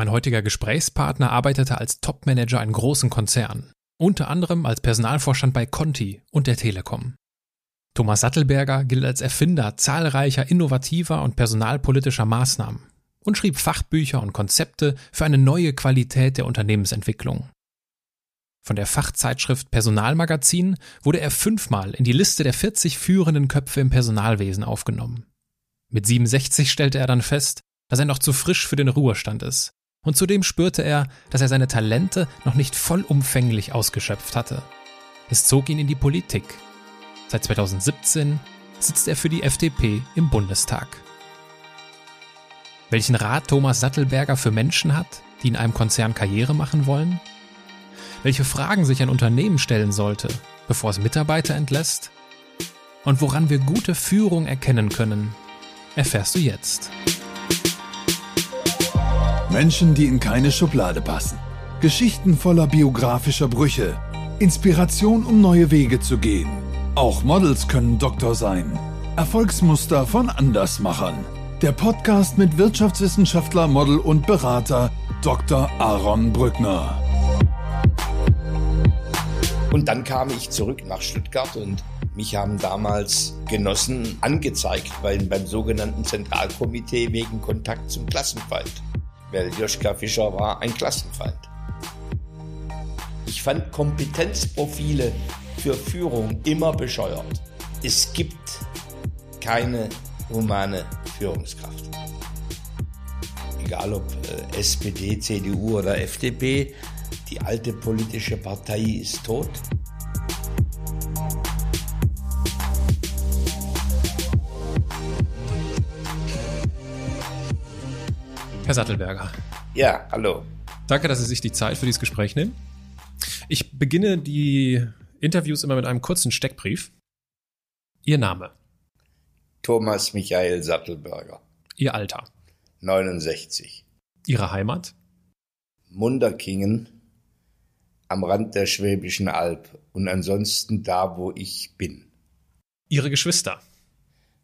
Mein heutiger Gesprächspartner arbeitete als Topmanager in großen Konzernen, unter anderem als Personalvorstand bei Conti und der Telekom. Thomas Sattelberger gilt als Erfinder zahlreicher innovativer und personalpolitischer Maßnahmen und schrieb Fachbücher und Konzepte für eine neue Qualität der Unternehmensentwicklung. Von der Fachzeitschrift Personalmagazin wurde er 5-mal in die Liste der 40 führenden Köpfe im Personalwesen aufgenommen. Mit 67 stellte er dann fest, dass er noch zu frisch für den Ruhestand ist. Und zudem spürte er, dass er seine Talente noch nicht vollumfänglich ausgeschöpft hatte. Es zog ihn in die Politik. Seit 2017 sitzt er für die FDP im Bundestag. Welchen Rat Thomas Sattelberger für Menschen hat, die in einem Konzern Karriere machen wollen? Welche Fragen sich ein Unternehmen stellen sollte, bevor es Mitarbeiter entlässt? Und woran wir gute Führung erkennen können, erfährst du jetzt. Menschen, die in keine Schublade passen. Geschichten voller biografischer Brüche. Inspiration, um neue Wege zu gehen. Auch Models können Doktor sein. Erfolgsmuster von Andersmachern. Der Podcast mit Wirtschaftswissenschaftler, Model und Berater Dr. Aaron Brückner. Und dann kam ich zurück nach Stuttgart und mich haben damals Genossen angezeigt beim sogenannten Zentralkomitee wegen Kontakt zum Klassenfeind, weil Joschka Fischer war ein Klassenfeind. Ich fand Kompetenzprofile für Führung immer bescheuert. Es gibt keine humane Führungskraft. Egal ob SPD, CDU oder FDP, die alte politische Partei ist tot. Herr Sattelberger. Ja, hallo. Danke, dass Sie sich die Zeit für dieses Gespräch nehmen. Ich beginne die Interviews immer mit einem kurzen Steckbrief. Ihr Name? Thomas Michael Sattelberger. Ihr Alter? 69. Ihre Heimat? Munderkingen, am Rand der Schwäbischen Alb und ansonsten da, wo ich bin. Ihre Geschwister?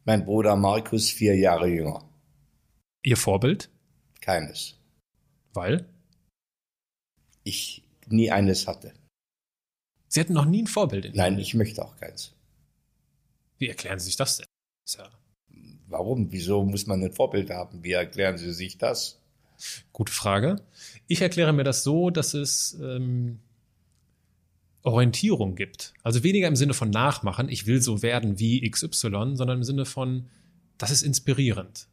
Mein Bruder Markus, 4 Jahre jünger. Ihr Vorbild? Keines. Weil? Ich nie eines hatte. Sie hatten noch nie ein Vorbild? Nein, ich möchte auch keins. Wie erklären Sie sich das denn? Sir? Warum? Wieso muss man ein Vorbild haben? Wie erklären Sie sich das? Gute Frage. Ich erkläre mir das so, dass es Orientierung gibt. Also weniger im Sinne von nachmachen, ich will so werden wie XY, sondern im Sinne von, das ist inspirierend.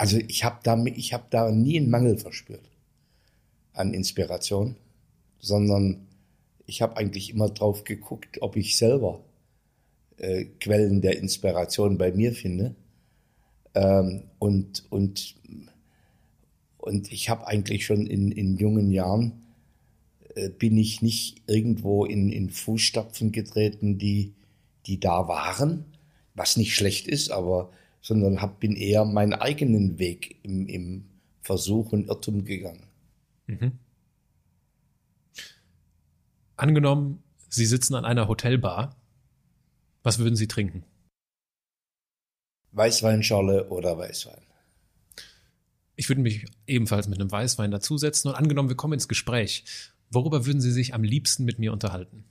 Also ich hab da nie einen Mangel verspürt an Inspiration, sondern ich habe eigentlich immer drauf geguckt, ob ich selber Quellen der Inspiration bei mir finde. Und ich habe eigentlich schon in jungen Jahren, bin ich nicht irgendwo in Fußstapfen getreten, die da waren, was nicht schlecht ist, aber sondern bin eher meinen eigenen Weg im Versuch und Irrtum gegangen. Mhm. Angenommen, Sie sitzen an einer Hotelbar, was würden Sie trinken? Weißweinschorle oder Weißwein? Ich würde mich ebenfalls mit einem Weißwein dazusetzen und angenommen, wir kommen ins Gespräch. Worüber würden Sie sich am liebsten mit mir unterhalten?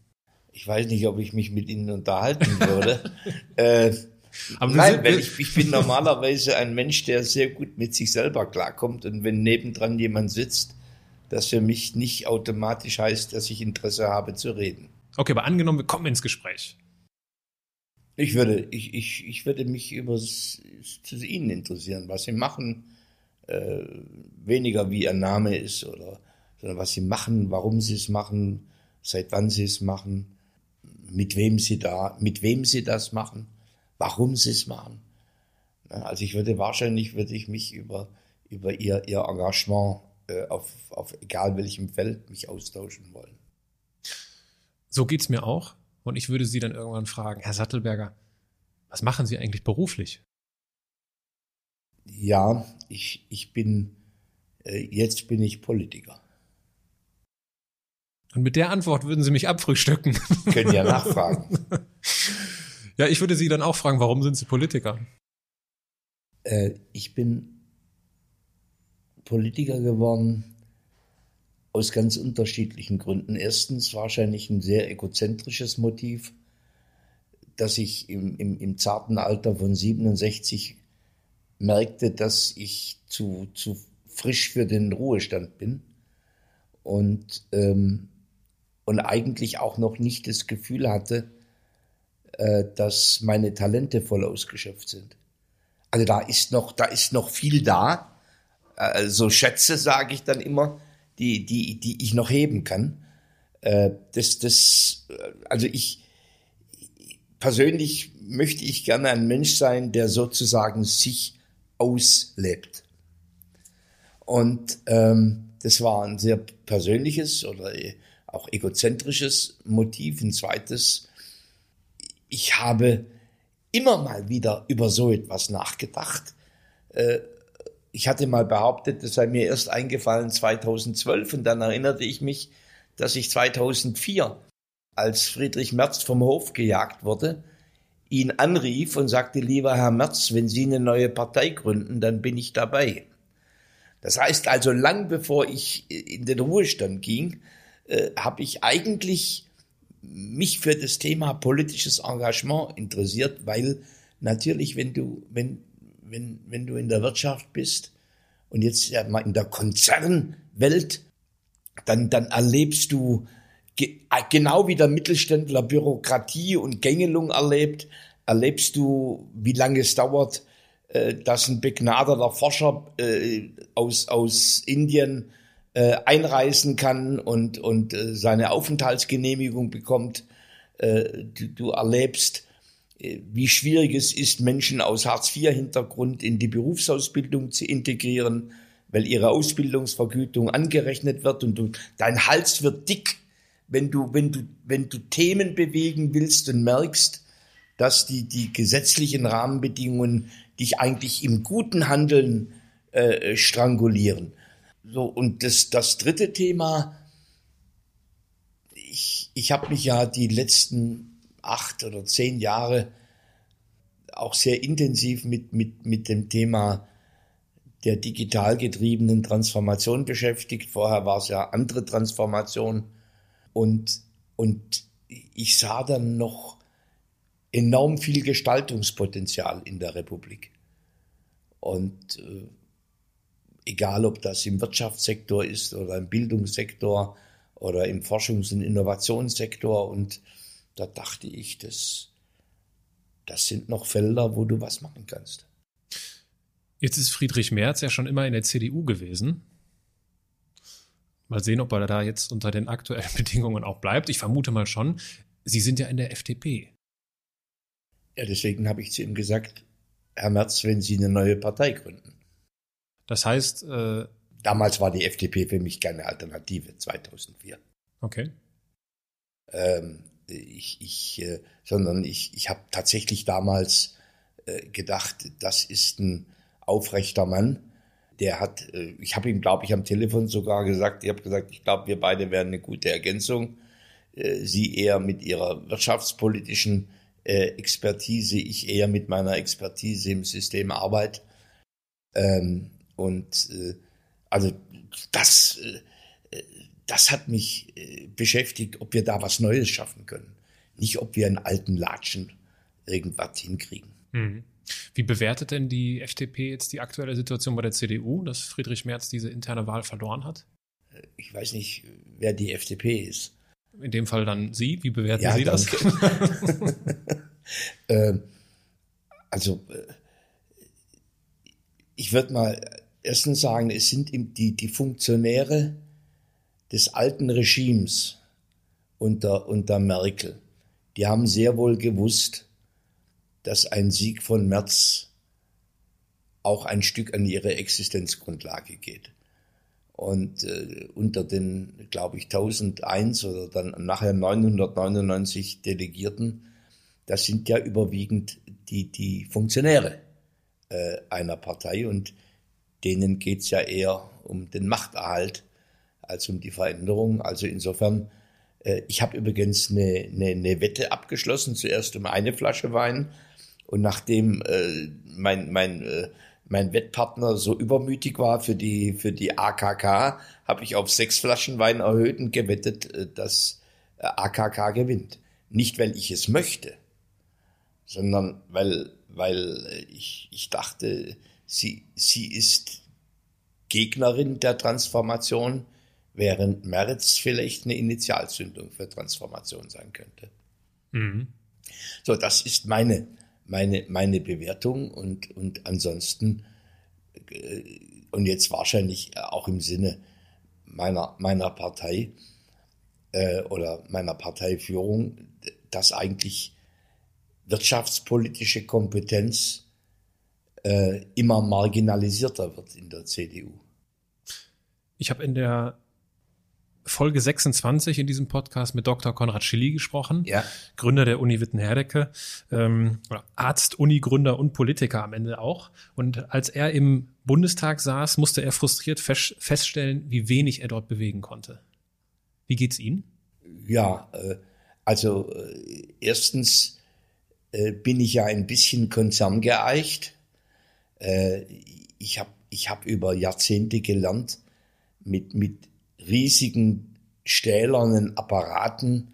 Ich weiß nicht, ob ich mich mit Ihnen unterhalten würde. Ich bin normalerweise ein Mensch, der sehr gut mit sich selber klarkommt. Und wenn nebendran jemand sitzt, das für mich nicht automatisch heißt, dass ich Interesse habe zu reden. Okay, aber angenommen, wir kommen ins Gespräch. Ich würde mich zu Ihnen interessieren, was Sie machen, weniger wie Ihr Name ist, sondern was Sie machen, warum Sie es machen, seit wann Sie es machen, mit wem Sie das machen, warum Sie es machen. Also wahrscheinlich würde ich mich über Ihr Engagement auf egal welchem Feld mich austauschen wollen. So geht's mir auch. Und ich würde Sie dann irgendwann fragen, Herr Sattelberger, was machen Sie eigentlich beruflich? Ja, jetzt bin ich Politiker. Und mit der Antwort würden Sie mich abfrühstücken. Können ja nachfragen. Ja, ich würde Sie dann auch fragen, warum sind Sie Politiker? Ich bin Politiker geworden, aus ganz unterschiedlichen Gründen. Erstens wahrscheinlich ein sehr egozentrisches Motiv, dass ich im zarten Alter von 67 merkte, dass ich zu frisch für den Ruhestand bin und eigentlich auch noch nicht das Gefühl hatte, dass meine Talente voll ausgeschöpft sind. Also da ist noch viel da, so Schätze, sage ich dann immer, die ich noch heben kann. Persönlich möchte ich gerne ein Mensch sein, der sozusagen sich auslebt. Und das war ein sehr persönliches oder auch egozentrisches Motiv. Ein zweites, ich habe immer mal wieder über so etwas nachgedacht. Ich hatte mal behauptet, das sei mir erst eingefallen 2012 und dann erinnerte ich mich, dass ich 2004 als Friedrich Merz vom Hof gejagt wurde, ihn anrief und sagte, lieber Herr Merz, wenn Sie eine neue Partei gründen, dann bin ich dabei. Das heißt also, lang bevor ich in den Ruhestand ging, habe ich eigentlich mich für das Thema politisches Engagement interessiert, weil natürlich, wenn du in der Wirtschaft bist und jetzt ja mal in der Konzernwelt, dann erlebst du genau wie der Mittelständler Bürokratie und Gängelung erlebst du, wie lange es dauert, dass ein begnadeter Forscher aus Indien einreisen kann und seine Aufenthaltsgenehmigung bekommt. Du erlebst, wie schwierig es ist, Menschen aus Hartz-IV-Hintergrund in die Berufsausbildung zu integrieren, weil ihre Ausbildungsvergütung angerechnet wird und dein Hals wird dick, wenn du Themen bewegen willst und merkst, dass die gesetzlichen Rahmenbedingungen dich eigentlich im guten Handeln strangulieren. So, und das dritte Thema, ich habe mich ja die letzten 8 oder 10 Jahre auch sehr intensiv mit dem Thema der digital getriebenen Transformation beschäftigt. Vorher war es ja andere Transformation. Und ich sah dann noch enorm viel Gestaltungspotenzial in der Republik. Und egal, ob das im Wirtschaftssektor ist oder im Bildungssektor oder im Forschungs- und Innovationssektor. Und da dachte ich, das sind noch Felder, wo du was machen kannst. Jetzt ist Friedrich Merz ja schon immer in der CDU gewesen. Mal sehen, ob er da jetzt unter den aktuellen Bedingungen auch bleibt. Ich vermute mal schon. Sie sind ja in der FDP. Ja, deswegen habe ich zu ihm gesagt, Herr Merz, wenn Sie eine neue Partei gründen. Das heißt... damals war die FDP für mich keine Alternative, 2004. Okay. Sondern ich habe tatsächlich damals gedacht, das ist ein aufrechter Mann. Ich habe ihm, glaube ich, am Telefon sogar gesagt, ich glaube, wir beide wären eine gute Ergänzung. Sie eher mit ihrer wirtschaftspolitischen Expertise, ich eher mit meiner Expertise im System Arbeit. Das hat mich beschäftigt, ob wir da was Neues schaffen können. Nicht, ob wir einen alten Latschen irgendwas hinkriegen. Mhm. Wie bewertet denn die FDP jetzt die aktuelle Situation bei der CDU, dass Friedrich Merz diese interne Wahl verloren hat? Ich weiß nicht, wer die FDP ist. In dem Fall dann Sie. Wie bewerten Sie das? Ich würde mal erstens sagen, es sind die Funktionäre des alten Regimes unter Merkel. Die haben sehr wohl gewusst, dass ein Sieg von Merz auch ein Stück an ihre Existenzgrundlage geht. Und unter den, glaube ich, 1001 oder dann nachher 999 Delegierten, das sind ja überwiegend die Funktionäre einer Partei und denen geht es ja eher um den Machterhalt als um die Veränderung. Also insofern, ich habe übrigens eine Wette abgeschlossen, zuerst um eine Flasche Wein. Und nachdem mein mein Wettpartner so übermütig war für die AKK, habe ich auf 6 Flaschen Wein erhöht und gewettet, dass AKK gewinnt. Nicht, weil ich es möchte, sondern weil ich dachte, sie ist Gegnerin der Transformation, während Merz vielleicht eine Initialzündung für Transformation sein könnte. Mhm. So, das ist meine Bewertung und ansonsten und jetzt wahrscheinlich auch im Sinne meiner Partei oder meiner Parteiführung, dass eigentlich wirtschaftspolitische Kompetenz immer marginalisierter wird in der CDU. Ich habe in der Folge 26 in diesem Podcast mit Dr. Konrad Schilli gesprochen, ja. Gründer der Uni Wittenherdecke, Arzt, Uni-Gründer und Politiker am Ende auch. Und als er im Bundestag saß, musste er frustriert feststellen, wie wenig er dort bewegen konnte. Wie geht's Ihnen? Ja, also erstens bin ich ja ein bisschen konzerngeeicht. Ich hab über Jahrzehnte gelernt, mit riesigen stählernen Apparaten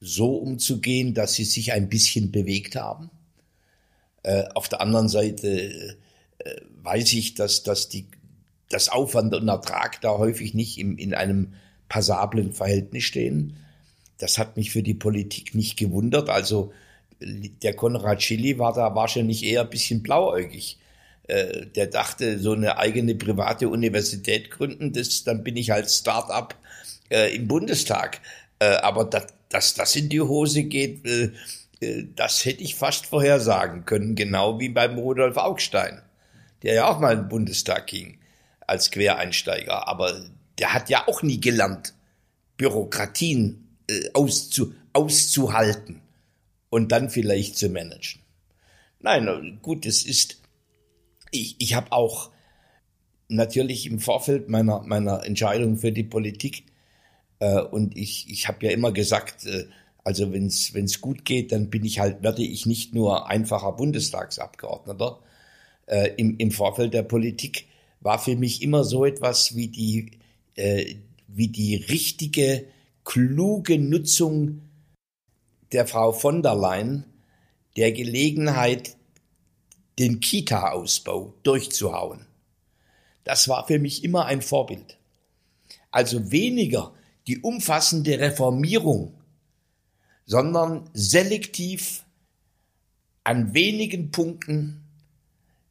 so umzugehen, dass sie sich ein bisschen bewegt haben. Auf der anderen Seite weiß ich, dass Aufwand und Ertrag da häufig nicht in einem passablen Verhältnis stehen. Das hat mich für die Politik nicht gewundert. Also der Konrad Schilli war da wahrscheinlich eher ein bisschen blauäugig. Der dachte, so eine eigene private Universität gründen, dann bin ich halt Start-up im Bundestag. Aber dass das in die Hose geht, das hätte ich fast vorhersagen können, genau wie beim Rudolf Augstein, der ja auch mal in den Bundestag ging als Quereinsteiger. Aber der hat ja auch nie gelernt, Bürokratien auszuhalten und dann vielleicht zu managen. Nein, gut, es ist... Ich habe auch natürlich im Vorfeld meiner Entscheidung für die Politik und ich habe ja immer gesagt, also wenn's gut geht, dann werde ich nicht nur einfacher Bundestagsabgeordneter. Im Vorfeld der Politik war für mich immer so etwas wie die richtige, kluge Nutzung der Frau von der Leyen der Gelegenheit, den Kita-Ausbau durchzuhauen. Das war für mich immer ein Vorbild. Also weniger die umfassende Reformierung, sondern selektiv an wenigen Punkten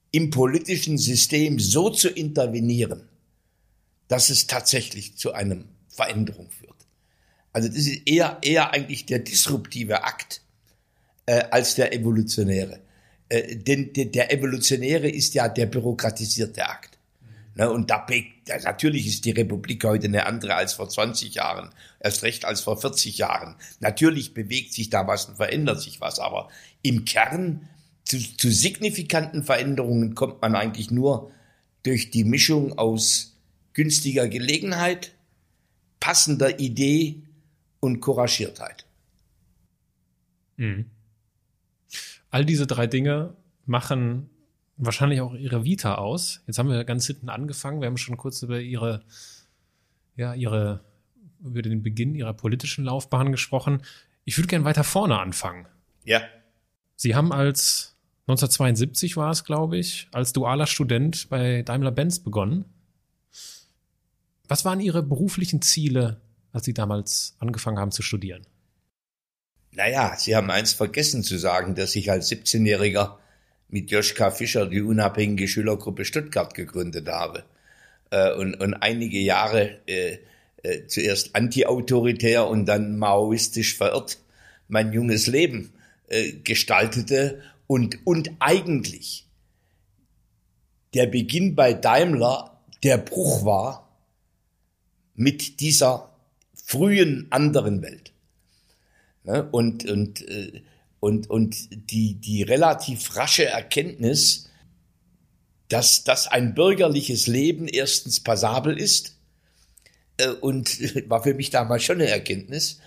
im politischen System so zu intervenieren, dass es tatsächlich zu einer Veränderung führt. Also das ist eher eigentlich der disruptive Akt als der evolutionäre. Denn der Evolutionäre ist ja der bürokratisierte Akt. Ne? Und natürlich ist die Republik heute eine andere als vor 20 Jahren, erst recht als vor 40 Jahren. Natürlich bewegt sich da was und verändert sich was, aber im Kern zu signifikanten Veränderungen kommt man eigentlich nur durch die Mischung aus günstiger Gelegenheit, passender Idee und Couragiertheit. Mhm. All diese 3 Dinge machen wahrscheinlich auch Ihre Vita aus. Jetzt haben wir ganz hinten angefangen. Wir haben schon kurz über über den Beginn Ihrer politischen Laufbahn gesprochen. Ich würde gerne weiter vorne anfangen. Ja. Sie haben als 1972 war es, glaube ich, als dualer Student bei Daimler-Benz begonnen. Was waren Ihre beruflichen Ziele, als Sie damals angefangen haben zu studieren? Naja, Sie haben eins vergessen zu sagen, dass ich als 17-Jähriger mit Joschka Fischer die unabhängige Schülergruppe Stuttgart gegründet habe und einige Jahre zuerst antiautoritär und dann maoistisch verirrt mein junges Leben gestaltete und eigentlich der Beginn bei Daimler der Bruch war mit dieser frühen anderen Welt. Und die relativ rasche Erkenntnis, dass ein bürgerliches Leben erstens passabel ist, und war für mich damals schon eine Erkenntnis,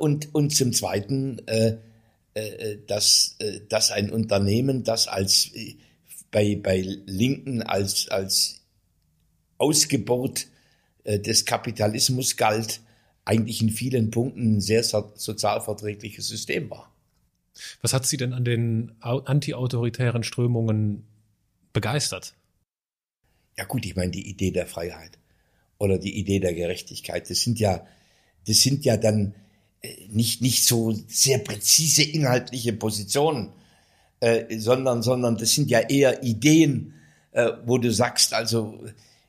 und zum Zweiten, dass ein Unternehmen, das als bei Linken als Ausgeburt des Kapitalismus galt, eigentlich in vielen Punkten ein sehr sozialverträgliches System war. Was hat Sie denn an den antiautoritären Strömungen begeistert? Ja gut, ich meine die Idee der Freiheit oder die Idee der Gerechtigkeit. Das sind ja dann nicht so sehr präzise inhaltliche Positionen, sondern das sind ja eher Ideen, wo du sagst, also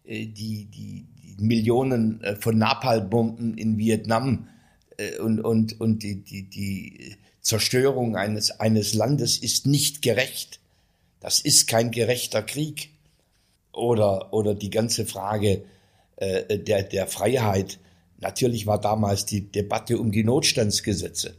die Millionen von Napalmbomben in Vietnam und die Zerstörung eines Landes ist nicht gerecht. Das ist kein gerechter Krieg. Oder die ganze Frage der Freiheit. Natürlich war damals die Debatte um die Notstandsgesetze.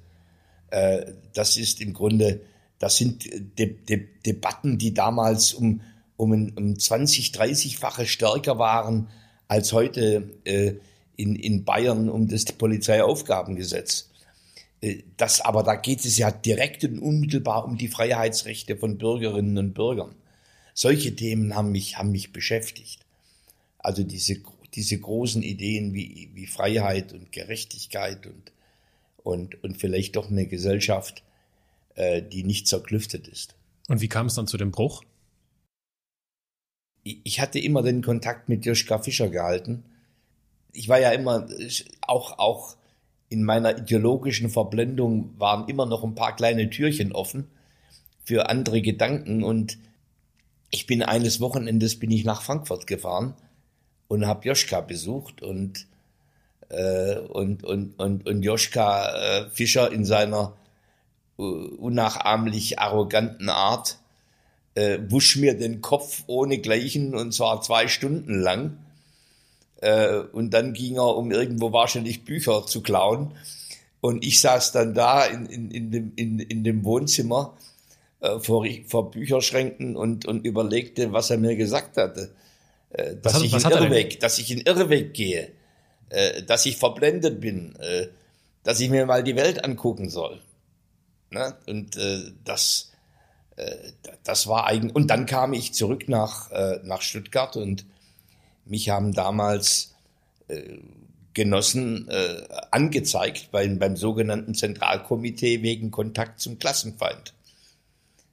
Das ist im Grunde, das sind Debatten, die damals um 20, 30-fache stärker waren als heute in Bayern um das Polizeiaufgabengesetz. Da geht es ja direkt und unmittelbar um die Freiheitsrechte von Bürgerinnen und Bürgern. Solche Themen haben mich beschäftigt. Also diese großen Ideen wie Freiheit und Gerechtigkeit und vielleicht doch eine Gesellschaft, die nicht zerklüftet ist. Und wie kam es dann zu dem Bruch? Ich hatte immer den Kontakt mit Joschka Fischer gehalten. Ich war ja immer, auch in meiner ideologischen Verblendung waren immer noch ein paar kleine Türchen offen für andere Gedanken. Und ich bin eines Wochenendes nach Frankfurt gefahren und habe Joschka besucht und Joschka Fischer in seiner unnachahmlich arroganten Art wusch mir den Kopf ohnegleichen, und zwar 2 Stunden lang. Und dann ging er, um irgendwo wahrscheinlich Bücher zu klauen. Und ich saß dann da in dem Wohnzimmer vor Bücherschränken und überlegte, was er mir gesagt hatte. Dass ich in Irrweg gehe, dass ich verblendet bin, dass ich mir mal die Welt angucken soll. Ne? Und das war eigentlich. Und dann kam ich zurück nach Stuttgart, und mich haben damals Genossen angezeigt beim sogenannten Zentralkomitee wegen Kontakt zum Klassenfeind.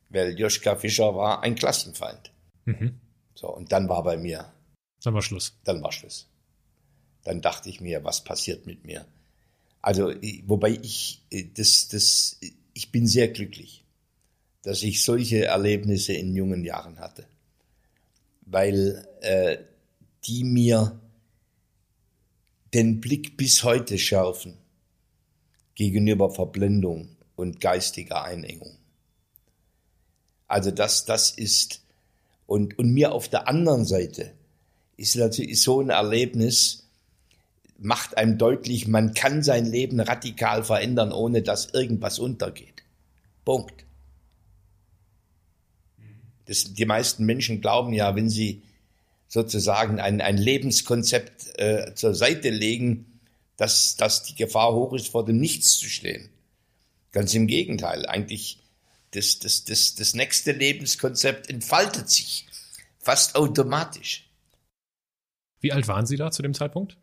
Weil Joschka Fischer war ein Klassenfeind. Mhm. So, und dann war bei mir. Dann war Schluss. Dann dachte ich mir, was passiert mit mir? Also, wobei ich bin sehr glücklich, dass ich solche Erlebnisse in jungen Jahren hatte, weil die mir den Blick bis heute schärfen gegenüber Verblendung und geistiger Einengung. Also das ist, und mir auf der anderen Seite ist natürlich so ein Erlebnis, macht einem deutlich, man kann sein Leben radikal verändern, ohne dass irgendwas untergeht. Punkt. Die meisten Menschen glauben ja, wenn sie sozusagen ein Lebenskonzept zur Seite legen, dass die Gefahr hoch ist, vor dem Nichts zu stehen. Ganz im Gegenteil. Eigentlich das nächste Lebenskonzept entfaltet sich fast automatisch. Wie alt waren Sie da zu dem Zeitpunkt?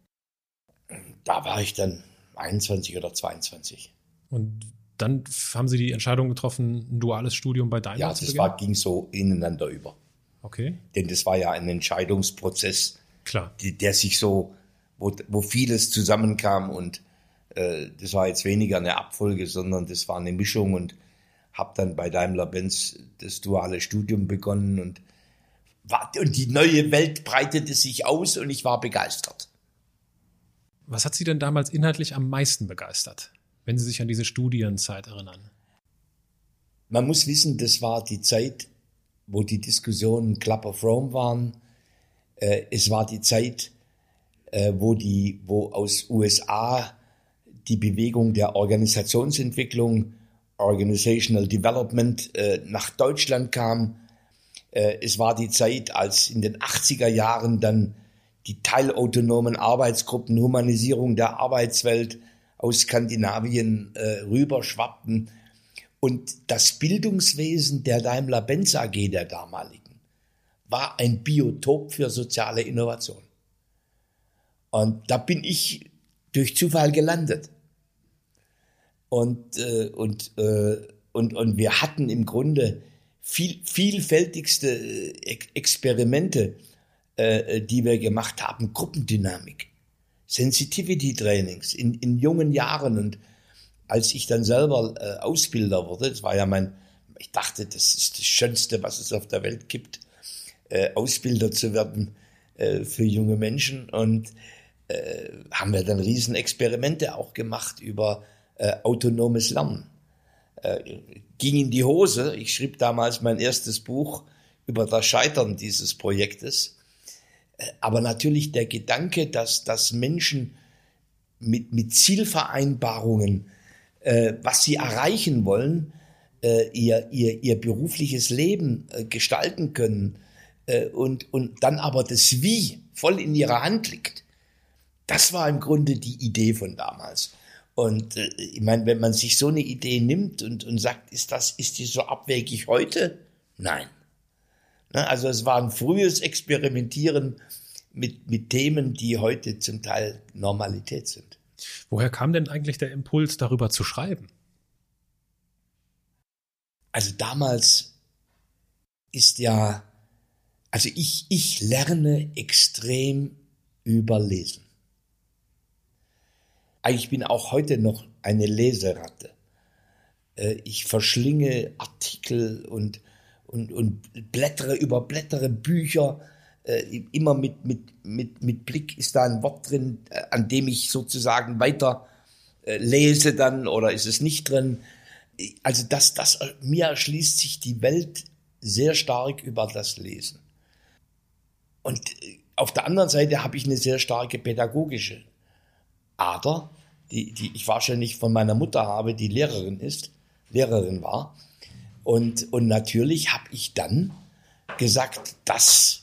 Da war ich dann 21 oder 22. Und dann haben Sie die Entscheidung getroffen, ein duales Studium bei Daimler zu beginnen? Ja, das ging so ineinander über. Okay. Denn das war ja ein Entscheidungsprozess, klar, der sich so, wo vieles zusammenkam, und das war jetzt weniger eine Abfolge, sondern das war eine Mischung, und habe dann bei Daimler-Benz das duale Studium begonnen, und die neue Welt breitete sich aus, und ich war begeistert. Was hat Sie denn damals inhaltlich am meisten begeistert, wenn Sie sich an diese Studienzeit erinnern? Man muss wissen, das war die Zeit, wo die Diskussionen Club of Rome waren. Es war die Zeit, wo aus USA die Bewegung der Organisationsentwicklung, Organizational Development, nach Deutschland kam. Es war die Zeit, als in den 80er Jahren dann die teilautonomen Arbeitsgruppen, Humanisierung der Arbeitswelt aus Skandinavien rüberschwappten. Und das Bildungswesen der Daimler-Benz AG der damaligen war ein Biotop für soziale Innovation. Und da bin ich durch Zufall gelandet. Und wir hatten im Grunde vielfältigste Experimente, die wir gemacht haben, Gruppendynamik, Sensitivity-Trainings in jungen Jahren. Und als ich dann selber Ausbilder wurde, das war ja ich dachte, das ist das Schönste, was es auf der Welt gibt, Ausbilder zu werden für junge Menschen. Und haben wir dann Riesenexperimente auch gemacht über autonomes Lernen. Ging in die Hose. Ich schrieb damals mein erstes Buch über das Scheitern dieses Projektes. Aber natürlich der Gedanke, dass Menschen mit Zielvereinbarungen, was sie erreichen wollen, ihr berufliches Leben gestalten können und dann aber das Wie voll in ihrer Hand liegt. Das war im Grunde die Idee von damals. Und ich meine, wenn man sich so eine Idee nimmt und sagt, ist die so abwegig heute? Nein. Also es war ein frühes Experimentieren mit Themen, die heute zum Teil Normalität sind. Woher kam denn eigentlich der Impuls, darüber zu schreiben? Also damals ist ja, also ich lerne extrem über Lesen. Ich bin auch heute noch eine Leseratte. Ich verschlinge Artikel und überblättere Bücher. Immer mit Blick, ist da ein Wort drin, an dem ich sozusagen weiter lese dann, oder ist es nicht drin? Also mir erschließt sich die Welt sehr stark über das Lesen. Und auf der anderen Seite habe ich eine sehr starke pädagogische Ader, die ich wahrscheinlich von meiner Mutter habe, die Lehrerin war. Und natürlich habe ich dann gesagt, das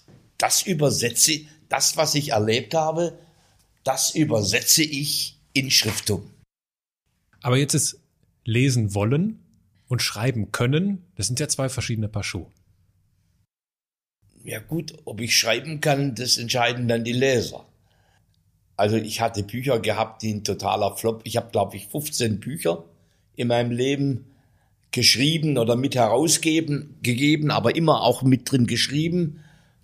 übersetze, das, was ich erlebt habe, das übersetze ich in Schrifttum. Aber jetzt ist lesen wollen und schreiben können, das sind ja zwei verschiedene Paar Schuhe. Ja gut, ob ich schreiben kann, das entscheiden dann die Leser. Also ich hatte Bücher gehabt, die ein totaler Flop. Ich habe, glaube ich, 15 Bücher in meinem Leben geschrieben oder mit herausgegeben, aber immer auch mit drin geschrieben.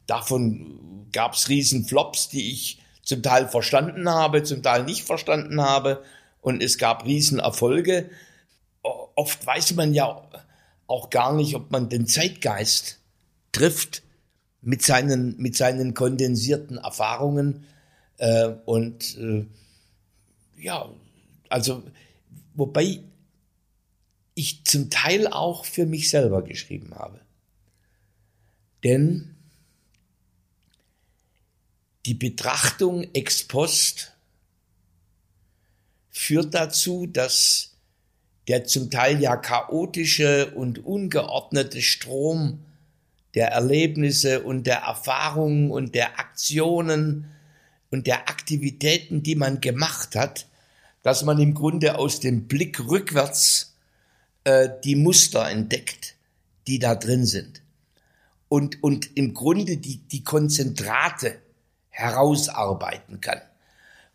Davon gab es riesen Flops, die ich zum Teil verstanden habe, zum Teil nicht verstanden habe. Und es gab riesen Erfolge. Oft weiß man ja auch gar nicht, ob man den Zeitgeist trifft mit seinen kondensierten Erfahrungen. Wobei ich zum Teil auch für mich selber geschrieben habe. Denn die Betrachtung ex post führt dazu, dass der zum Teil ja chaotische und ungeordnete Strom der Erlebnisse und der Erfahrungen und der Aktionen und der Aktivitäten, die man gemacht hat, dass man im Grunde aus dem Blick rückwärts die Muster entdeckt, die da drin sind. Und im Grunde die Konzentrate herausarbeiten kann.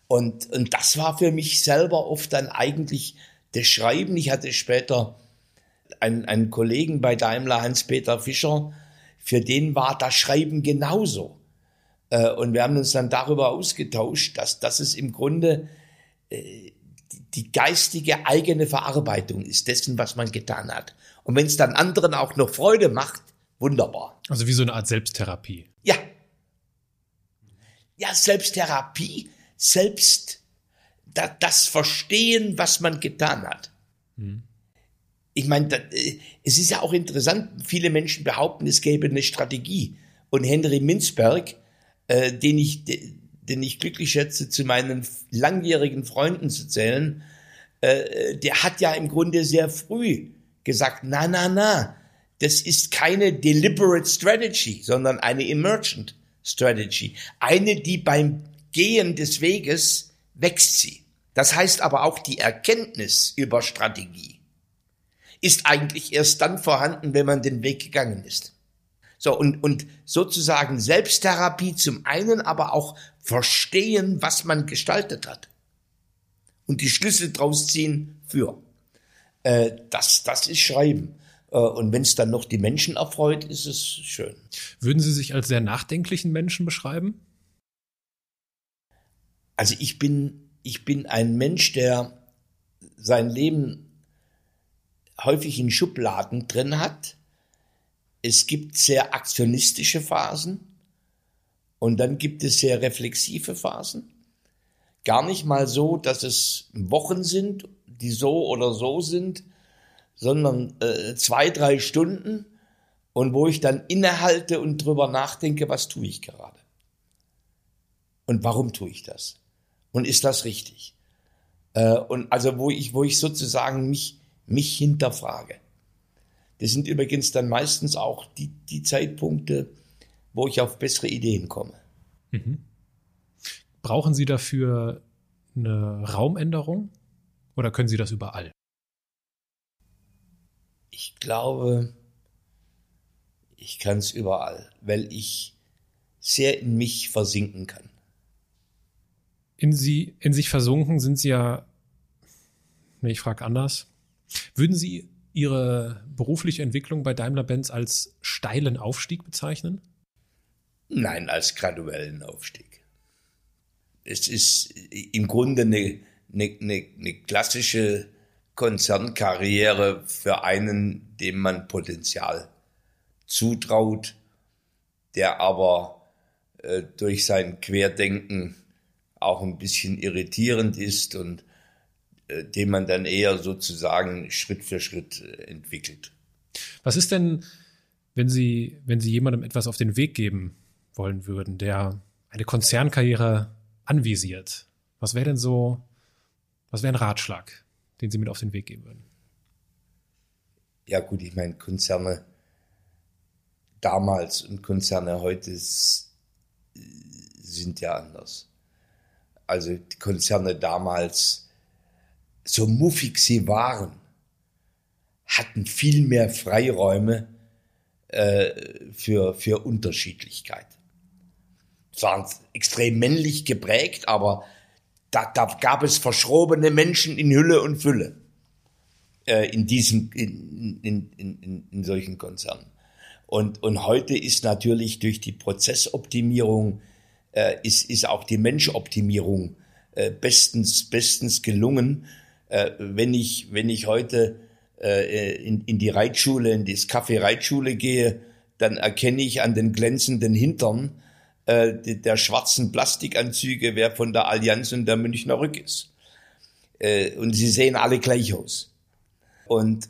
Und das war für mich selber oft dann eigentlich das Schreiben. Ich hatte später einen Kollegen bei Daimler, Hans-Peter Fischer, für den war das Schreiben genauso. Und wir haben uns dann darüber ausgetauscht, dass es im Grunde die geistige eigene Verarbeitung ist, dessen, was man getan hat. Und wenn es dann anderen auch noch Freude macht, wunderbar. Also wie so eine Art Selbsttherapie. Ja. Ja, Selbsttherapie, das Verstehen, was man getan hat. Hm. Ich meine, es ist ja auch interessant, viele Menschen behaupten, es gäbe eine Strategie. Und Henry Mintzberg, den ich glücklich schätze, zu meinen langjährigen Freunden zu zählen, der hat ja im Grunde sehr früh gesagt, na, das ist keine deliberate strategy, sondern eine emergent strategy. Eine, die beim Gehen des Weges wächst sie. Das heißt aber auch, die Erkenntnis über Strategie ist eigentlich erst dann vorhanden, wenn man den Weg gegangen ist. So, und sozusagen Selbsttherapie zum einen, aber auch verstehen, was man gestaltet hat. Und die Schlüsse draus ziehen für. Das ist Schreiben. Und wenn es dann noch die Menschen erfreut, ist es schön. Würden Sie sich als sehr nachdenklichen Menschen beschreiben? Also ich bin ein Mensch, der sein Leben häufig in Schubladen drin hat. Es gibt sehr aktionistische Phasen und dann gibt es sehr reflexive Phasen. Gar nicht mal so, dass es Wochen sind, die so oder so sind, sondern 2-3 Stunden und wo ich dann innehalte und drüber nachdenke, was tue ich gerade? Und warum tue ich das? Und ist das richtig? Und also wo ich sozusagen mich hinterfrage. Das sind übrigens dann meistens auch die Zeitpunkte, wo ich auf bessere Ideen komme. Mhm. Brauchen Sie dafür eine Raumänderung oder können Sie das überall? Ich glaube, ich kann es überall, weil ich sehr in mich versinken kann. In sich versunken sind Sie ja, ich frage anders, würden Sie Ihre berufliche Entwicklung bei Daimler-Benz als steilen Aufstieg bezeichnen? Nein, als graduellen Aufstieg. Es ist im Grunde eine klassische Konzernkarriere für einen, dem man Potenzial zutraut, der aber durch sein Querdenken auch ein bisschen irritierend ist und den man dann eher sozusagen Schritt für Schritt entwickelt. Was ist denn, wenn Sie jemandem etwas auf den Weg geben wollen würden, der eine Konzernkarriere anvisiert? Was wäre ein Ratschlag, den Sie mit auf den Weg geben würden? Ja gut, ich meine, Konzerne damals und Konzerne heute sind ja anders. Also die Konzerne damals, so muffig sie waren, hatten viel mehr Freiräume für Unterschiedlichkeit. Es waren extrem männlich geprägt, aber da gab es verschrobene Menschen in Hülle und Fülle in solchen Konzernen. Und heute ist natürlich durch die Prozessoptimierung ist auch die Menschoptimierung bestens gelungen. Wenn ich heute in die Reitschule, in die Kaffee-Reitschule gehe, dann erkenne ich an den glänzenden Hintern der schwarzen Plastikanzüge, wer von der Allianz und der Münchner Rück ist. Und sie sehen alle gleich aus. Und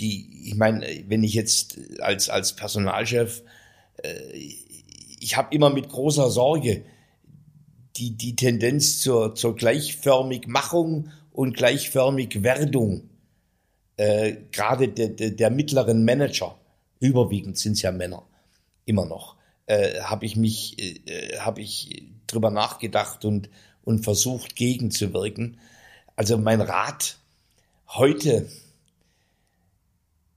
ich meine, wenn ich jetzt als Personalchef, ich habe immer mit großer Sorge die Tendenz zur Gleichförmigmachung und gleichförmig Werdung, gerade der mittleren Manager, überwiegend sind es ja Männer, immer noch, habe ich drüber nachgedacht und versucht gegenzuwirken. Also mein Rat heute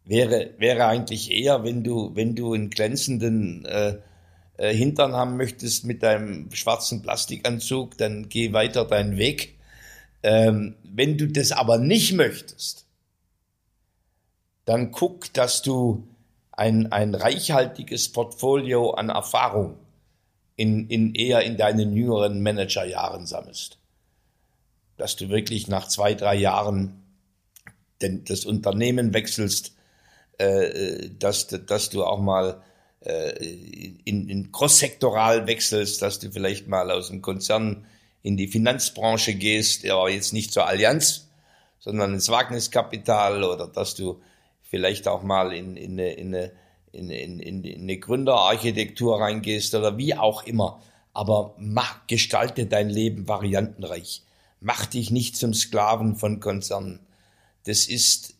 wäre eigentlich eher, wenn du einen glänzenden Hintern haben möchtest mit deinem schwarzen Plastikanzug, dann geh weiter deinen Weg. Wenn du das aber nicht möchtest, dann guck, dass du ein reichhaltiges Portfolio an Erfahrung eher in deinen jüngeren Managerjahren sammelst. Dass du wirklich nach 2-3 Jahren das Unternehmen wechselst, dass du auch mal in cross-sektoral wechselst, dass du vielleicht mal aus dem Konzern in die Finanzbranche gehst, ja jetzt nicht zur Allianz, sondern ins Wagniskapital, oder dass du vielleicht auch mal in eine Gründerarchitektur reingehst oder wie auch immer. Aber gestalte dein Leben variantenreich. Mach dich nicht zum Sklaven von Konzernen. Das ist,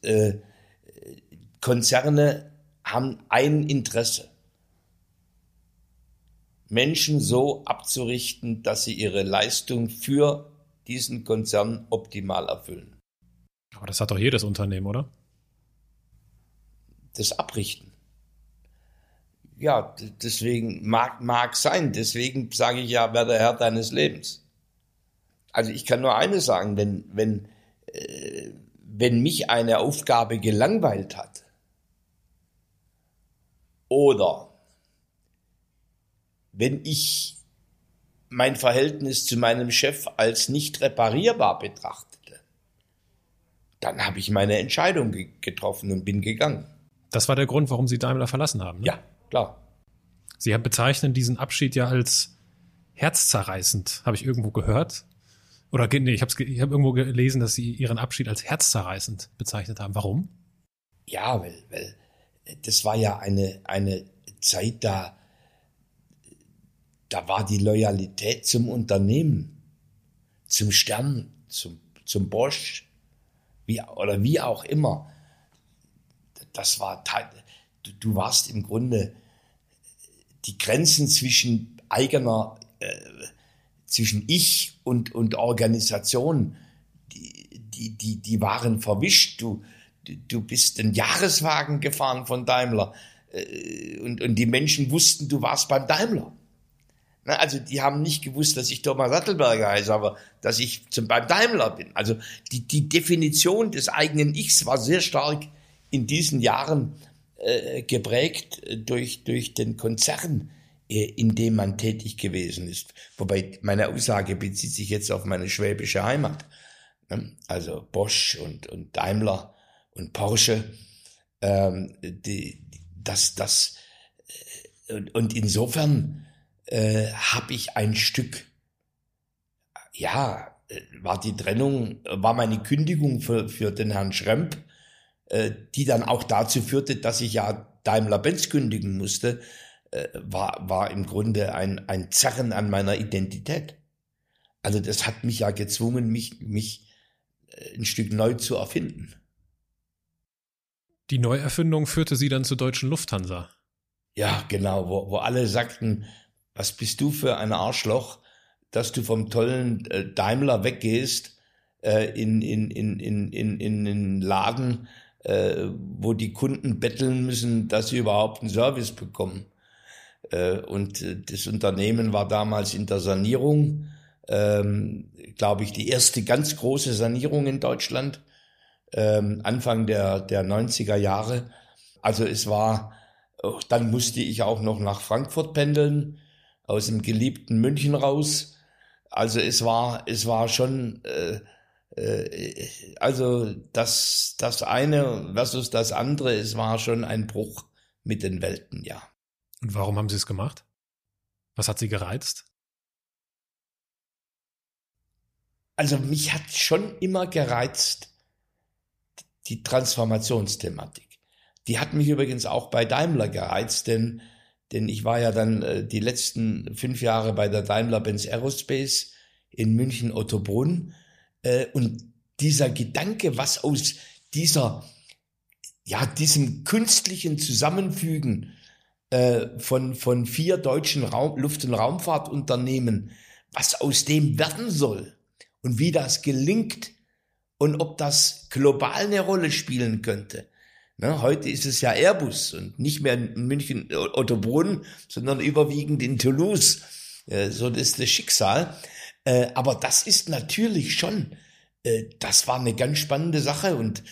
Konzerne haben ein Interesse. Menschen so abzurichten, dass sie ihre Leistung für diesen Konzern optimal erfüllen. Aber das hat doch jedes Unternehmen, oder? Das Abrichten. ja, deswegen mag sein. Deswegen sage ich ja, wer der Herr deines Lebens. Also ich kann nur eines sagen, wenn mich eine Aufgabe gelangweilt hat oder wenn ich mein Verhältnis zu meinem Chef als nicht reparierbar betrachtete, dann habe ich meine Entscheidung getroffen und bin gegangen. Das war der Grund, warum Sie Daimler verlassen haben, ne? Ja, klar. Sie bezeichnen diesen Abschied ja als herzzerreißend, habe ich irgendwo gehört. Oder nee, ich habe irgendwo gelesen, dass Sie Ihren Abschied als herzzerreißend bezeichnet haben. Warum? Ja, weil das war ja eine Zeit, da war die Loyalität zum Unternehmen, zum Stern, zum Bosch, wie auch immer. Das war du warst im Grunde die Grenzen zwischen eigener zwischen Ich und Organisation, die waren verwischt. Du bist den Jahreswagen gefahren von Daimler und die Menschen wussten, du warst beim Daimler. Na, also die haben nicht gewusst, dass ich Thomas Sattelberger heiße, aber dass ich beim Daimler bin. Also die Definition des eigenen Ichs war sehr stark in diesen Jahren geprägt durch den Konzern, in dem man tätig gewesen ist. Wobei meine Aussage bezieht sich jetzt auf meine schwäbische Heimat. Also Bosch und Daimler und Porsche. Und insofern habe ich ein Stück, ja, war meine Kündigung für den Herrn Schrempp, die dann auch dazu führte, dass ich ja Daimler-Benz kündigen musste, war im Grunde ein Zerren an meiner Identität. Also das hat mich ja gezwungen, mich ein Stück neu zu erfinden. Die Neuerfindung führte Sie dann zur Deutschen Lufthansa. Ja, genau, wo alle sagten, was bist du für ein Arschloch, dass du vom tollen Daimler weggehst in einen Laden, wo die Kunden betteln müssen, dass sie überhaupt einen Service bekommen. Und das Unternehmen war damals in der Sanierung, glaube ich, die erste ganz große Sanierung in Deutschland, Anfang der 90er Jahre. Also dann musste ich auch noch nach Frankfurt pendeln, aus dem geliebten München raus. Also es war schon, also das eine versus das andere, es war schon ein Bruch mit den Welten, ja. Und warum haben Sie es gemacht? Was hat Sie gereizt? Also mich hat schon immer gereizt die Transformationsthematik. Die hat mich übrigens auch bei Daimler gereizt, denn ich war ja dann die letzten 5 Jahre bei der Daimler-Benz Aerospace in München Ottobrunn. Und dieser Gedanke, was aus diesem künstlichen Zusammenfügen von 4 deutschen Luft- und Raumfahrtunternehmen, was aus dem werden soll und wie das gelingt und ob das global eine Rolle spielen könnte. Ne, heute ist es ja Airbus und nicht mehr in München Ottobrunn, sondern überwiegend in Toulouse. So ist das Schicksal. Aber das ist natürlich schon, das war eine ganz spannende Sache und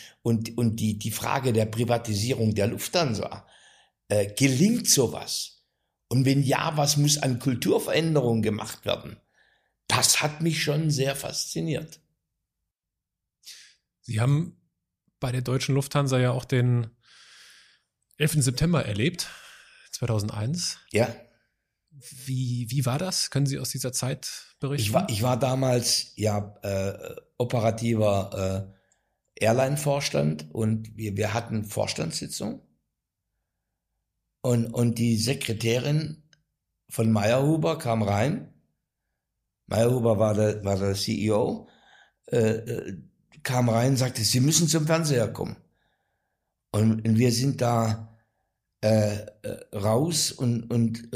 die Frage der Privatisierung der Lufthansa. Gelingt sowas? Und wenn ja, was muss an Kulturveränderungen gemacht werden? Das hat mich schon sehr fasziniert. Sie haben bei der Deutschen Lufthansa ja auch den 11. September erlebt, 2001. Ja. Wie war das? Können Sie aus dieser Zeit berichten? Ich war damals ja operativer Airline-Vorstand und wir hatten Vorstandssitzung. Und die Sekretärin von Mayerhuber kam rein. Mayerhuber war der CEO, kam rein und sagte, Sie müssen zum Fernseher kommen. Und wir sind da raus und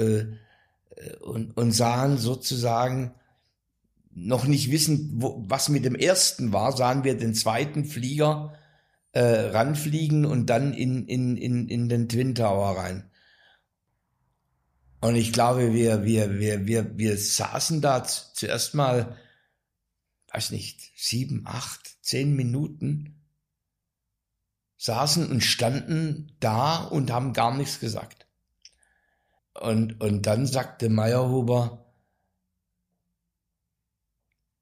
sahen sozusagen, noch nicht wissend, was mit dem ersten war, sahen wir den zweiten Flieger ranfliegen und dann in den Twin Tower rein. Und ich glaube, wir saßen da zuerst mal, weiß nicht, 7, 8, 10 Minuten, saßen und standen da und haben gar nichts gesagt. Und dann sagte Mayerhuber,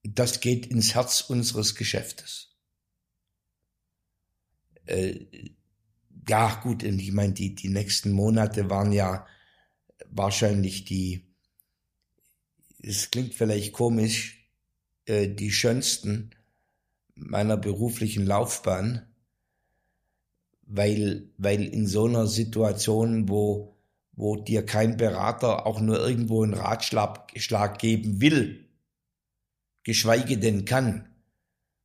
das geht ins Herz unseres Geschäftes. Ja, gut, ich meine, die nächsten Monate waren ja wahrscheinlich es klingt vielleicht komisch, die schönsten meiner beruflichen Laufbahn, weil in so einer Situation, wo dir kein Berater auch nur irgendwo einen Ratschlag geben will, geschweige denn kann,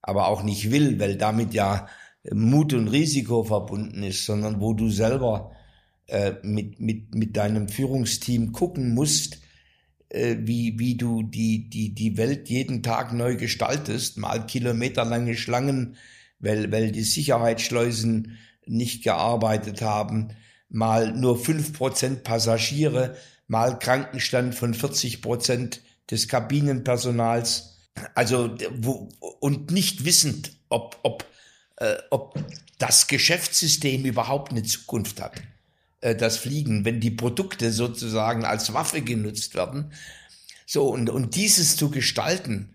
aber auch nicht will, weil damit ja Mut und Risiko verbunden ist, sondern wo du selber mit deinem Führungsteam gucken musst, wie du die Welt jeden Tag neu gestaltest, mal kilometerlange Schlangen, weil die Sicherheitsschleusen nicht gearbeitet haben, mal nur 5% Passagiere, mal Krankenstand von 40% des Kabinenpersonals, also und nicht wissend, ob das Geschäftssystem überhaupt eine Zukunft hat, das Fliegen, wenn die Produkte sozusagen als Waffe genutzt werden. So, und dieses zu gestalten,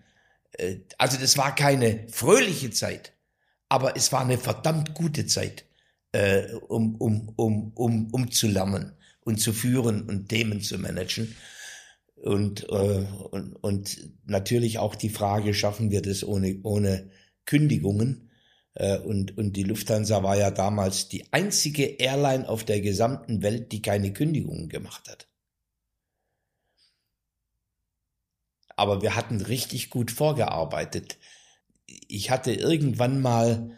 also das war keine fröhliche Zeit, aber es war eine verdammt gute Zeit, um zu lernen und zu führen und Themen zu managen. Und natürlich auch die Frage, schaffen wir das ohne Kündigungen? Und die Lufthansa war ja damals die einzige Airline auf der gesamten Welt, die keine Kündigungen gemacht hat. Aber wir hatten richtig gut vorgearbeitet. Ich hatte irgendwann mal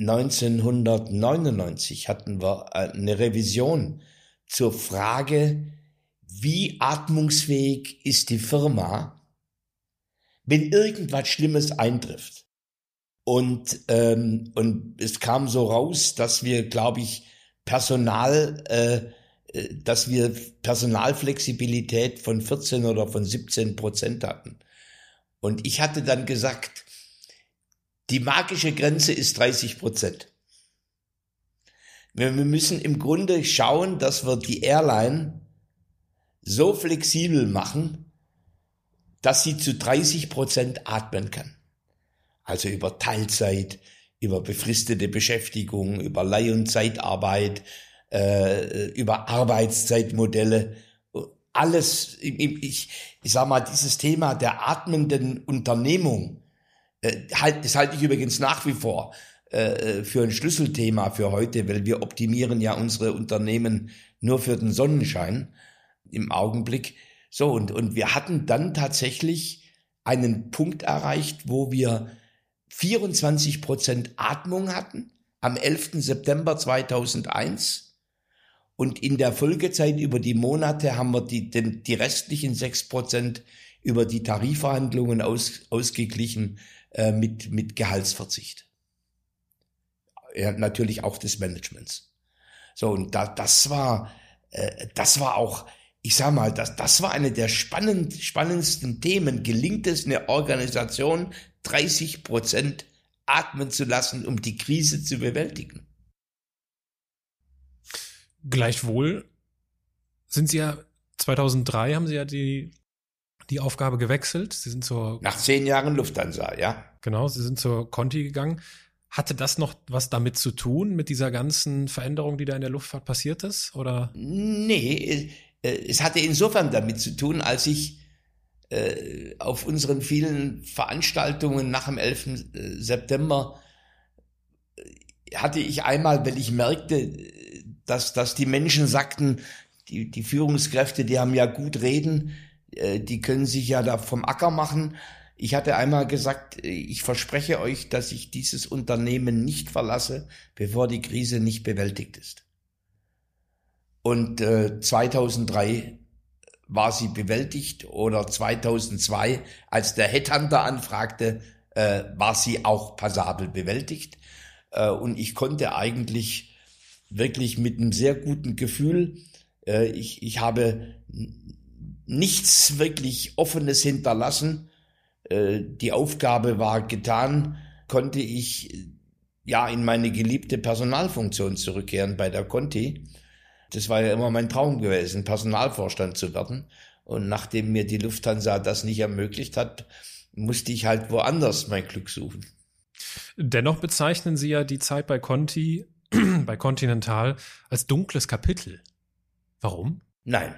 1999 hatten wir eine Revision zur Frage, wie atmungsfähig ist die Firma, wenn irgendwas Schlimmes eintrifft. Und es kam so raus, dass wir, glaube ich, Personalflexibilität von 14 oder von 17% hatten. Und ich hatte dann gesagt, die magische Grenze ist 30%. Wir müssen im Grunde schauen, dass wir die Airline so flexibel machen, dass sie zu 30% atmen kann. Also über Teilzeit, über befristete Beschäftigung, über Leih- und Zeitarbeit, über Arbeitszeitmodelle, alles. Ich sag mal, dieses Thema der atmenden Unternehmung, das halte ich übrigens nach wie vor für ein Schlüsselthema für heute, weil wir optimieren ja unsere Unternehmen nur für den Sonnenschein im Augenblick. So, und wir hatten dann tatsächlich einen Punkt erreicht, wo wir 24% Atmung hatten am 11. September 2001 und in der Folgezeit über die Monate haben wir die restlichen 6% über die Tarifverhandlungen ausgeglichen mit Gehaltsverzicht. Ja, natürlich auch des Managements. So, und das war auch, ich sag mal, das war eine der spannendsten Themen. Gelingt es, eine Organisation 30% atmen zu lassen, um die Krise zu bewältigen? Gleichwohl sind Sie ja 2003 haben Sie ja die Aufgabe gewechselt. Sie sind nach 10 Jahren Lufthansa, ja. Genau, Sie sind zur Conti gegangen. Hatte das noch was damit zu tun, mit dieser ganzen Veränderung, die da in der Luftfahrt passiert ist? Oder? Nee, es hatte insofern damit zu tun, als ich auf unseren vielen Veranstaltungen nach dem 11. September hatte ich einmal, weil ich merkte, dass die Menschen sagten, die Führungskräfte, die haben ja gut reden, die können sich ja da vom Acker machen. Ich hatte einmal gesagt, ich verspreche euch, dass ich dieses Unternehmen nicht verlasse, bevor die Krise nicht bewältigt ist. Und 2003 war sie bewältigt, oder 2002, als der Headhunter anfragte, war sie auch passabel bewältigt. Und ich konnte eigentlich wirklich mit einem sehr guten Gefühl Ich habe nichts wirklich Offenes hinterlassen. Die Aufgabe war getan, konnte ich ja in meine geliebte Personalfunktion zurückkehren bei der Conti. Das war ja immer mein Traum gewesen, Personalvorstand zu werden. Und nachdem mir die Lufthansa das nicht ermöglicht hat, musste ich halt woanders mein Glück suchen. Dennoch bezeichnen Sie ja die Zeit bei Conti, bei Continental, als dunkles Kapitel. Warum? Nein.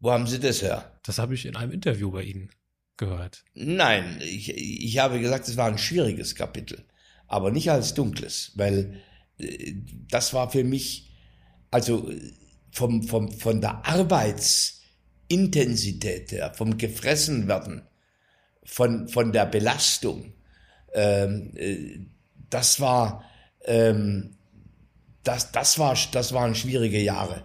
Wo haben Sie das her? Das habe ich in einem Interview bei Ihnen gehört. Nein, ich habe gesagt, es war ein schwieriges Kapitel, aber nicht als dunkles, weil das war für mich, also von der Arbeitsintensität her, vom Gefressenwerden, von der Belastung, das waren schwierige Jahre,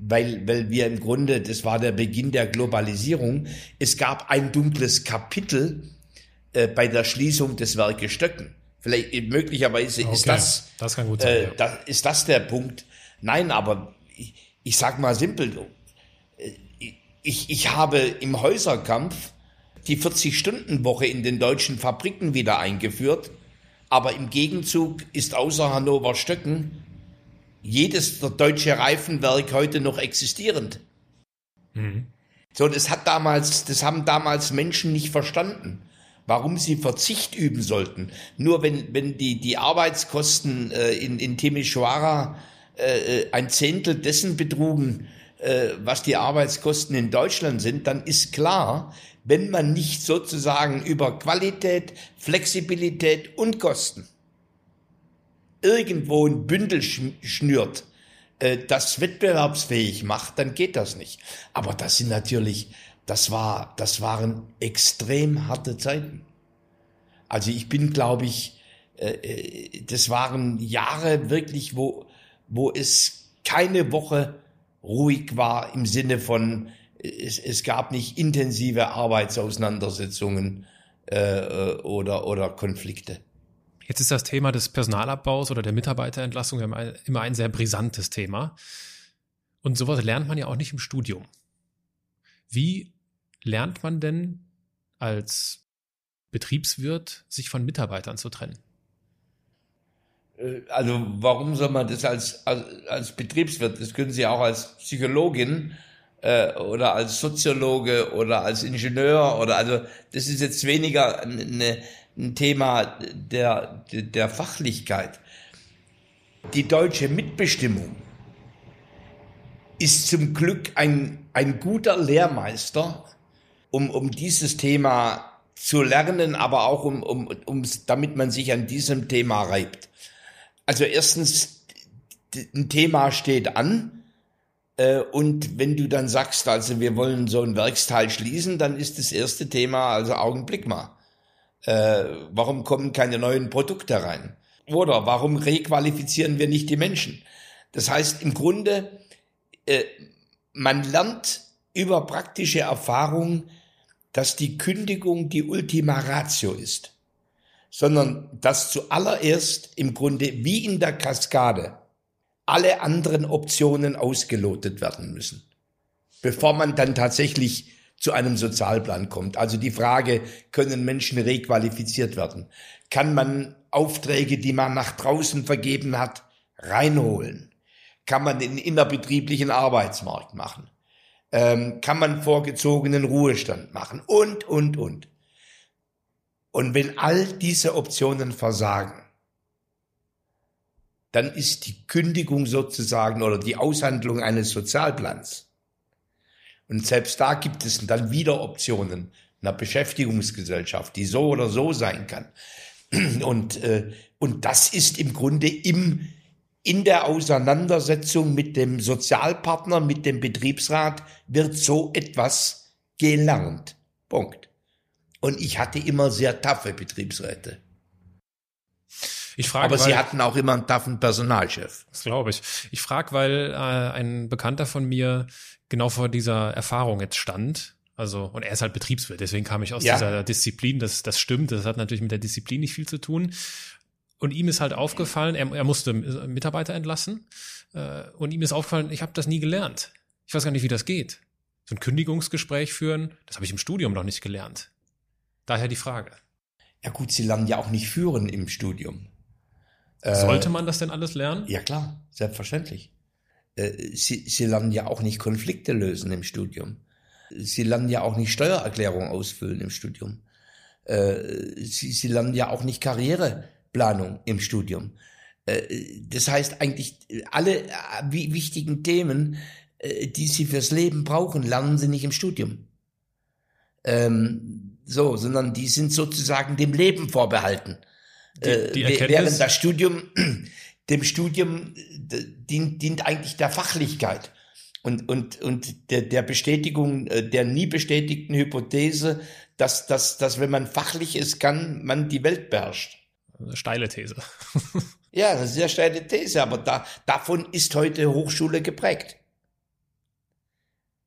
weil wir im Grunde, das war der Beginn der Globalisierung, es gab ein dunkles Kapitel bei der Schließung des Werkes Stöcken. Vielleicht, möglicherweise okay, das kann gut sein, ist das der Punkt. Nein, aber ich sag mal simpel, ich habe im Häuserkampf die 40-Stunden-Woche in den deutschen Fabriken wieder eingeführt, aber im Gegenzug ist außer Hannover-Stöcken jedes deutsche Reifenwerk heute noch existierend. Mhm. So, das haben damals Menschen nicht verstanden, warum sie Verzicht üben sollten. Nur wenn die Arbeitskosten in Timisoara ein Zehntel dessen betrugen, was die Arbeitskosten in Deutschland sind, dann ist klar, wenn man nicht sozusagen über Qualität, Flexibilität und Kosten irgendwo ein Bündel schnürt, das wettbewerbsfähig macht, dann geht das nicht. Aber das sind natürlich, das waren extrem harte Zeiten. Also ich bin, glaube ich, das waren Jahre wirklich, wo es keine Woche ruhig war im Sinne von, es gab nicht intensive Arbeitsauseinandersetzungen oder Konflikte. Jetzt ist das Thema des Personalabbaus oder der Mitarbeiterentlassung immer ein sehr brisantes Thema. Und sowas lernt man ja auch nicht im Studium. Wie lernt man denn als Betriebswirt, sich von Mitarbeitern zu trennen? Also warum soll man das als Betriebswirt, das können Sie auch als Psychologin oder als Soziologe oder als Ingenieur oder, also das ist jetzt weniger ein Thema der Fachlichkeit. Die deutsche Mitbestimmung ist zum Glück ein guter Lehrmeister, um dieses Thema zu lernen, aber auch um damit man sich an diesem Thema reibt. Also erstens, ein Thema steht an. Und wenn du dann sagst, also wir wollen so ein Werksteil schließen, dann ist das erste Thema, also Augenblick mal, warum kommen keine neuen Produkte rein? Oder warum requalifizieren wir nicht die Menschen? Das heißt im Grunde, man lernt über praktische Erfahrung, dass die Kündigung die Ultima Ratio ist, sondern dass zuallererst im Grunde wie in der Kaskade alle anderen Optionen ausgelotet werden müssen, bevor man dann tatsächlich zu einem Sozialplan kommt. Also die Frage, können Menschen requalifiziert werden? Kann man Aufträge, die man nach draußen vergeben hat, reinholen? Kann man den innerbetrieblichen Arbeitsmarkt machen? Kann man vorgezogenen Ruhestand machen? Und. Und wenn all diese Optionen versagen, dann ist die Kündigung sozusagen oder die Aushandlung eines Sozialplans. Und selbst da gibt es dann wieder Optionen einer Beschäftigungsgesellschaft, die so oder so sein kann. Und das ist im Grunde in der Auseinandersetzung mit dem Sozialpartner, mit dem Betriebsrat, wird so etwas gelernt. Punkt. Und ich hatte immer sehr taffe Betriebsräte. Aber Sie hatten auch immer einen taffen Personalchef. Das glaube ich. Ich frage, weil ein Bekannter von mir genau vor dieser Erfahrung jetzt stand. Also, und er ist halt Betriebswirt, deswegen kam ich aus dieser Disziplin. Das stimmt, das hat natürlich mit der Disziplin nicht viel zu tun. Und ihm ist halt aufgefallen, er musste Mitarbeiter entlassen, und ihm ist aufgefallen, ich habe das nie gelernt. Ich weiß gar nicht, wie das geht. So ein Kündigungsgespräch führen, das habe ich im Studium noch nicht gelernt. Daher die Frage. Ja gut, Sie lernen ja auch nicht führen im Studium. Sollte man das denn alles lernen? Ja klar, selbstverständlich. Sie lernen ja auch nicht Konflikte lösen im Studium. Sie lernen ja auch nicht Steuererklärung ausfüllen im Studium. Sie lernen ja auch nicht Karriereplanung im Studium. Das heißt eigentlich, alle wichtigen Themen, die Sie fürs Leben brauchen, lernen Sie nicht im Studium. Sondern die sind sozusagen dem Leben vorbehalten. Die Erkenntnis? Während das Studium, dem Studium dient eigentlich der Fachlichkeit und der Bestätigung, der nie bestätigten Hypothese, dass wenn man fachlich ist, kann man die Welt beherrscht. Eine steile These. Ja, eine sehr steile These, aber davon ist heute Hochschule geprägt.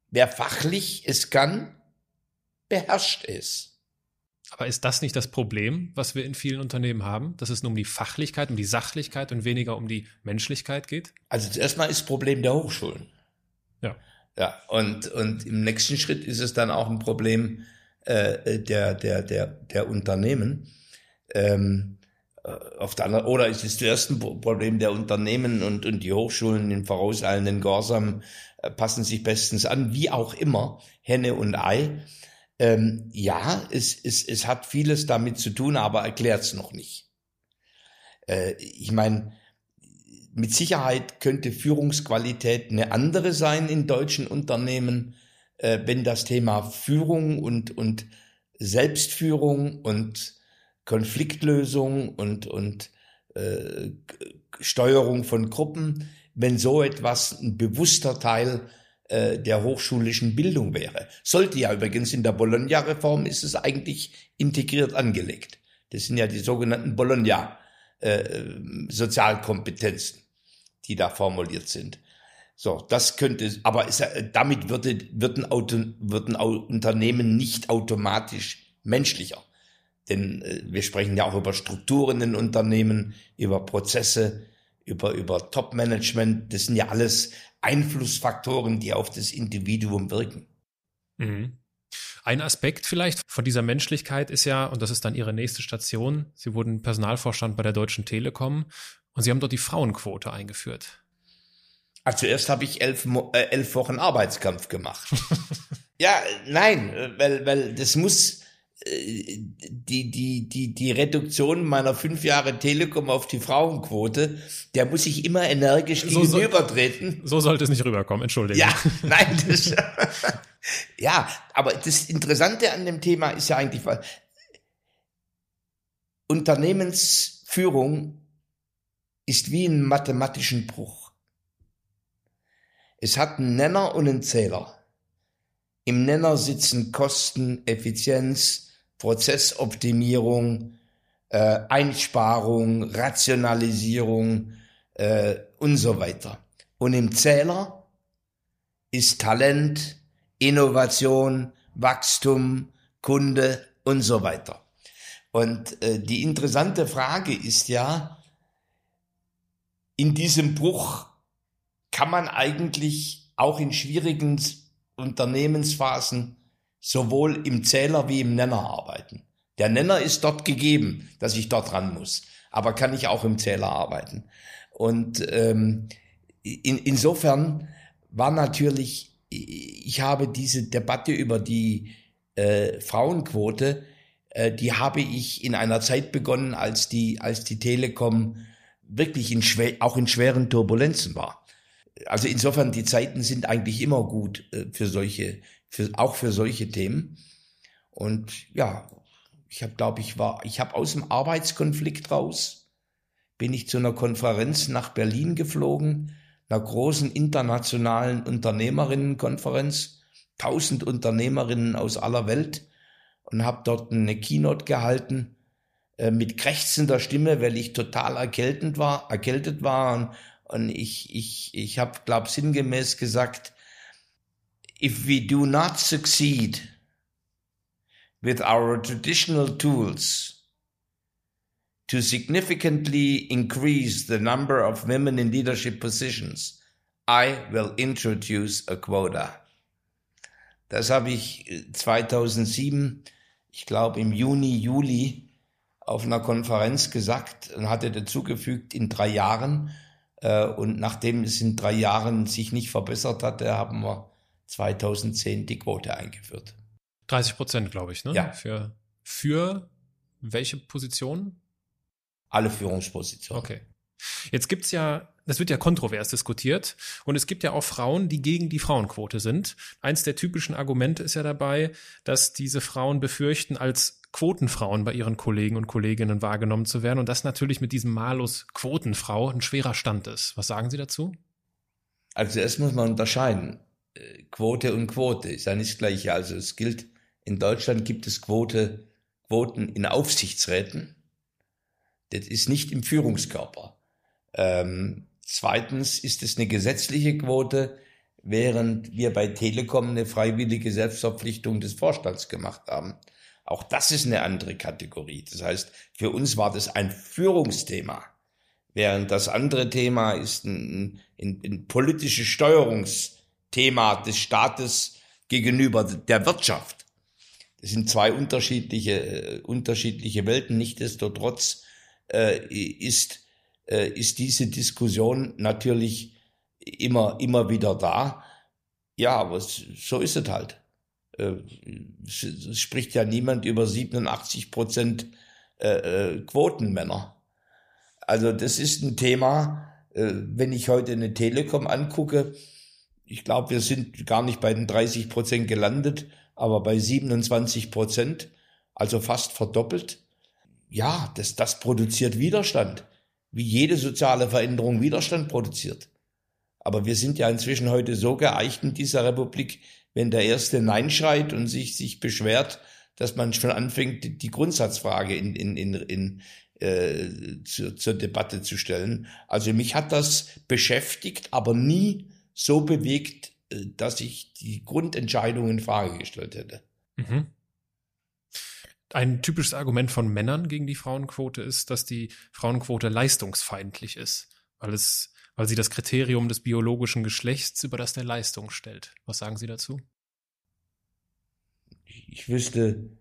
Wer fachlich es kann, beherrscht es. Aber ist das nicht das Problem, was wir in vielen Unternehmen haben, dass es nur um die Fachlichkeit, um die Sachlichkeit und weniger um die Menschlichkeit geht? Also zuerst mal ist das Problem der Hochschulen. Ja. Ja. Und im nächsten Schritt ist es dann auch ein Problem der Unternehmen. Auf der anderen, oder ist es zuerst ein Problem der Unternehmen und die Hochschulen in vorauseilenden Gehorsam passen sich bestens an, wie auch immer, Henne und Ei. Ja, es hat vieles damit zu tun, aber erklärt es noch nicht. Ich meine, mit Sicherheit könnte Führungsqualität eine andere sein in deutschen Unternehmen, wenn das Thema Führung und Selbstführung und Konfliktlösung und Steuerung von Gruppen, wenn so etwas ein bewusster Teil der hochschulischen Bildung wäre. Sollte ja übrigens, in der Bologna-Reform ist es eigentlich integriert angelegt. Das sind ja die sogenannten Bologna-Sozialkompetenzen, die da formuliert sind. So, das könnte, aber damit würden Unternehmen nicht automatisch menschlicher. Denn wir sprechen ja auch über Strukturen in Unternehmen, über Prozesse, über Top-Management. Das sind ja alles Einflussfaktoren, die auf das Individuum wirken. Mhm. Ein Aspekt vielleicht von dieser Menschlichkeit ist ja, und das ist dann Ihre nächste Station, Sie wurden Personalvorstand bei der Deutschen Telekom und Sie haben dort die Frauenquote eingeführt. Also zuerst habe ich elf Wochen Arbeitskampf gemacht. Ja, nein, weil das muss... Die Reduktion meiner 5 Jahre Telekom auf die Frauenquote, der muss ich immer energisch gegenübertreten. So sollte es nicht rüberkommen, entschuldigen. Ja, nein, das, ja, aber das Interessante an dem Thema ist ja eigentlich, Unternehmensführung ist wie ein mathematischen Bruch. Es hat einen Nenner und einen Zähler. Im Nenner sitzen Kosten, Effizienz, Prozessoptimierung, Einsparung, Rationalisierung und so weiter. Und im Zähler ist Talent, Innovation, Wachstum, Kunde und so weiter. Und die interessante Frage ist ja, in diesem Bruch kann man eigentlich auch in schwierigen Unternehmensphasen sowohl im Zähler wie im Nenner arbeiten. Der Nenner ist dort gegeben, dass ich dort ran muss, aber kann ich auch im Zähler arbeiten. Und insofern war natürlich, ich habe diese Debatte über die Frauenquote, die habe ich in einer Zeit begonnen, als die Telekom wirklich auch in schweren Turbulenzen war. Also insofern, die Zeiten sind eigentlich immer gut für solche Themen. Und ja, ich habe aus dem Arbeitskonflikt raus, bin ich zu einer Konferenz nach Berlin geflogen, einer großen internationalen Unternehmerinnenkonferenz, 1000 Unternehmerinnen aus aller Welt, und habe dort eine Keynote gehalten mit krächzender Stimme, weil ich total erkältet war. Und ich habe, glaube ich, sinngemäß gesagt, if we do not succeed with our traditional tools to significantly increase the number of women in leadership positions, I will introduce a quota. Das habe ich 2007, ich glaube im Juni, Juli, auf einer Konferenz gesagt und hatte dazugefügt, in 3 Jahren. Und nachdem es in 3 Jahren sich nicht verbessert hatte, haben wir 2010 die Quote eingeführt. 30%, glaube ich, ne? Ja. Für welche Positionen? Alle Führungspositionen. Okay. Jetzt gibt's ja, das wird ja kontrovers diskutiert und es gibt ja auch Frauen, die gegen die Frauenquote sind. Eins der typischen Argumente ist ja dabei, dass diese Frauen befürchten, als Quotenfrauen bei ihren Kollegen und Kolleginnen wahrgenommen zu werden und das natürlich mit diesem Malus Quotenfrau ein schwerer Stand ist. Was sagen Sie dazu? Also erst muss man unterscheiden. Quote und Quote ist ja nicht das Gleiche. Also es gilt, in Deutschland gibt es Quoten in Aufsichtsräten. Das ist nicht im Führungskörper. Zweitens ist es eine gesetzliche Quote, während wir bei Telekom eine freiwillige Selbstverpflichtung des Vorstands gemacht haben. Auch das ist eine andere Kategorie. Das heißt, für uns war das ein Führungsthema, während das andere Thema ist ein politisches Steuerungsthema des Staates gegenüber der Wirtschaft. Das sind zwei unterschiedliche Welten. Nichtsdestotrotz ist diese Diskussion natürlich immer wieder da. Ja, aber so ist es halt. Es spricht ja niemand über 87% Quotenmänner. Also das ist ein Thema, wenn ich heute eine Telekom angucke, ich glaube, wir sind gar nicht bei den 30% gelandet, aber bei 27%, also fast verdoppelt. Ja, das produziert Widerstand, wie jede soziale Veränderung Widerstand produziert. Aber wir sind ja inzwischen heute so geeicht in dieser Republik, wenn der Erste Nein schreit und sich beschwert, dass man schon anfängt, die Grundsatzfrage zur Debatte zu stellen. Also mich hat das beschäftigt, aber nie so bewegt, dass ich die Grundentscheidung in Frage gestellt hätte. Mhm. Ein typisches Argument von Männern gegen die Frauenquote ist, dass die Frauenquote leistungsfeindlich ist, weil sie das Kriterium des biologischen Geschlechts über das der Leistung stellt. Was sagen Sie dazu? Ich wüsste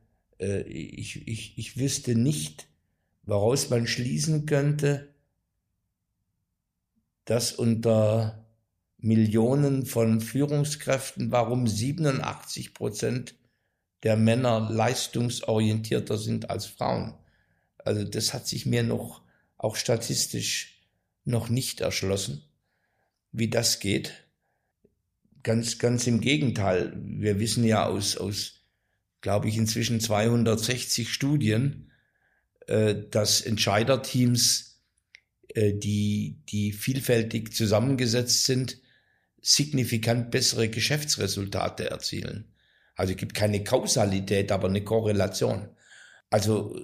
nicht, woraus man schließen könnte, dass unter Millionen von Führungskräften, warum 87% der Männer leistungsorientierter sind als Frauen. Also das hat sich mir noch auch statistisch noch nicht erschlossen, wie das geht. Ganz im Gegenteil. Wir wissen ja aus glaube ich, inzwischen 260 Studien, dass Entscheiderteams, die vielfältig zusammengesetzt sind, signifikant bessere Geschäftsresultate erzielen. Also es gibt keine Kausalität, aber eine Korrelation. Also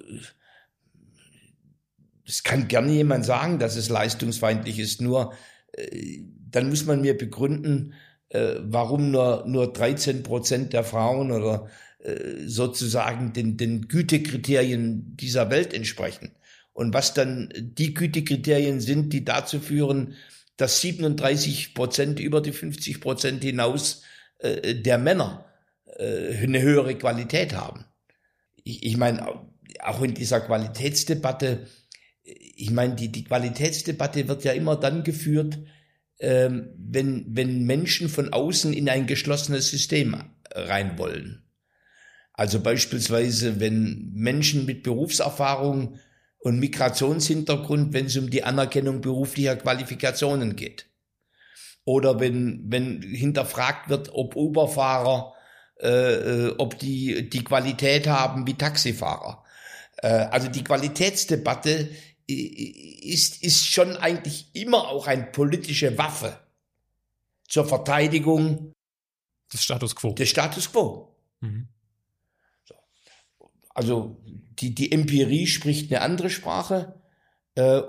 es kann gerne jemand sagen, dass es leistungsfeindlich ist, nur dann muss man mir begründen, warum nur 13% der Frauen oder sozusagen den Gütekriterien dieser Welt entsprechen. Und was dann die Gütekriterien sind, die dazu führen, dass 37% über die 50% hinaus der Männer eine höhere Qualität haben. Ich meine, auch in dieser Qualitätsdebatte, die Qualitätsdebatte wird ja immer dann geführt, wenn Menschen von außen in ein geschlossenes System rein wollen. Also beispielsweise, wenn Menschen mit Berufserfahrung und Migrationshintergrund, wenn es um die Anerkennung beruflicher Qualifikationen geht. Oder wenn hinterfragt wird, ob Uberfahrer, ob die Qualität haben wie Taxifahrer. Also die Qualitätsdebatte ist schon eigentlich immer auch eine politische Waffe zur Verteidigung des Status quo. Mhm. Also die Empirie spricht eine andere Sprache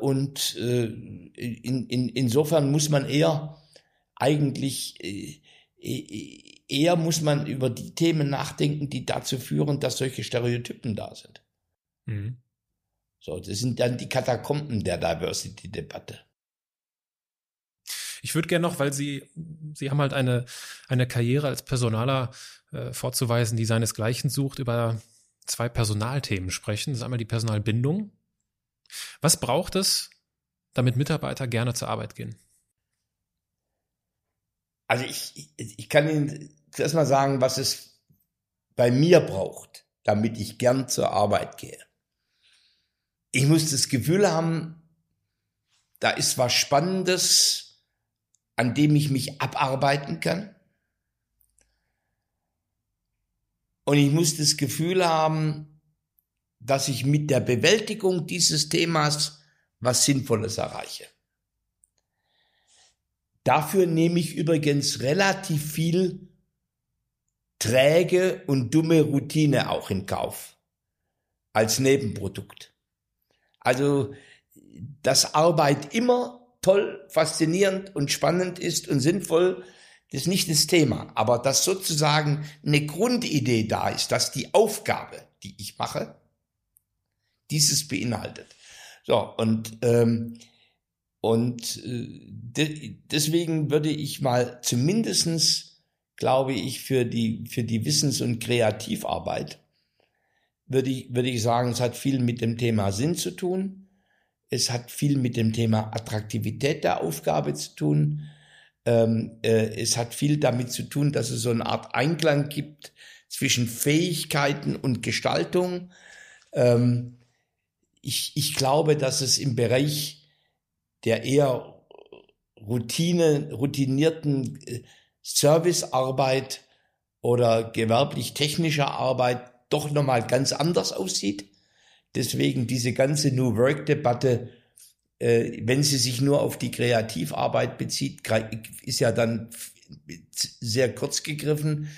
und insofern muss man eher über die Themen nachdenken, die dazu führen, dass solche Stereotypen da sind. Mhm. So, das sind dann die Katakomben der Diversity-Debatte. Ich würde gerne noch, weil Sie haben halt eine Karriere als Personaler vorzuweisen, die seinesgleichen sucht, über zwei Personalthemen sprechen. Das ist einmal die Personalbindung. Was braucht es, damit Mitarbeiter gerne zur Arbeit gehen? Also ich kann Ihnen zuerst mal sagen, was es bei mir braucht, damit ich gern zur Arbeit gehe. Ich muss das Gefühl haben, da ist was Spannendes, an dem ich mich abarbeiten kann. Und ich muss das Gefühl haben, dass ich mit der Bewältigung dieses Themas was Sinnvolles erreiche. Dafür nehme ich übrigens relativ viel träge und dumme Routine auch in Kauf als Nebenprodukt. Also, dass Arbeit immer toll, faszinierend und spannend ist und sinnvoll, das ist nicht das Thema. Aber dass sozusagen eine Grundidee da ist, dass die Aufgabe, die ich mache, dieses beinhaltet. So, deswegen würde ich mal zumindestens, glaube ich, für die Wissens- und Kreativarbeit würde ich sagen, es hat viel mit dem Thema Sinn zu tun. Es hat viel mit dem Thema Attraktivität der Aufgabe zu tun. Es hat viel damit zu tun, dass es so eine Art Einklang gibt zwischen Fähigkeiten und Gestaltung. Ich glaube, dass es im Bereich der eher routinierten Servicearbeit oder gewerblich-technischer Arbeit doch nochmal ganz anders aussieht. Deswegen diese ganze New Work-Debatte, wenn sie sich nur auf die Kreativarbeit bezieht, ist ja dann sehr kurz gegriffen.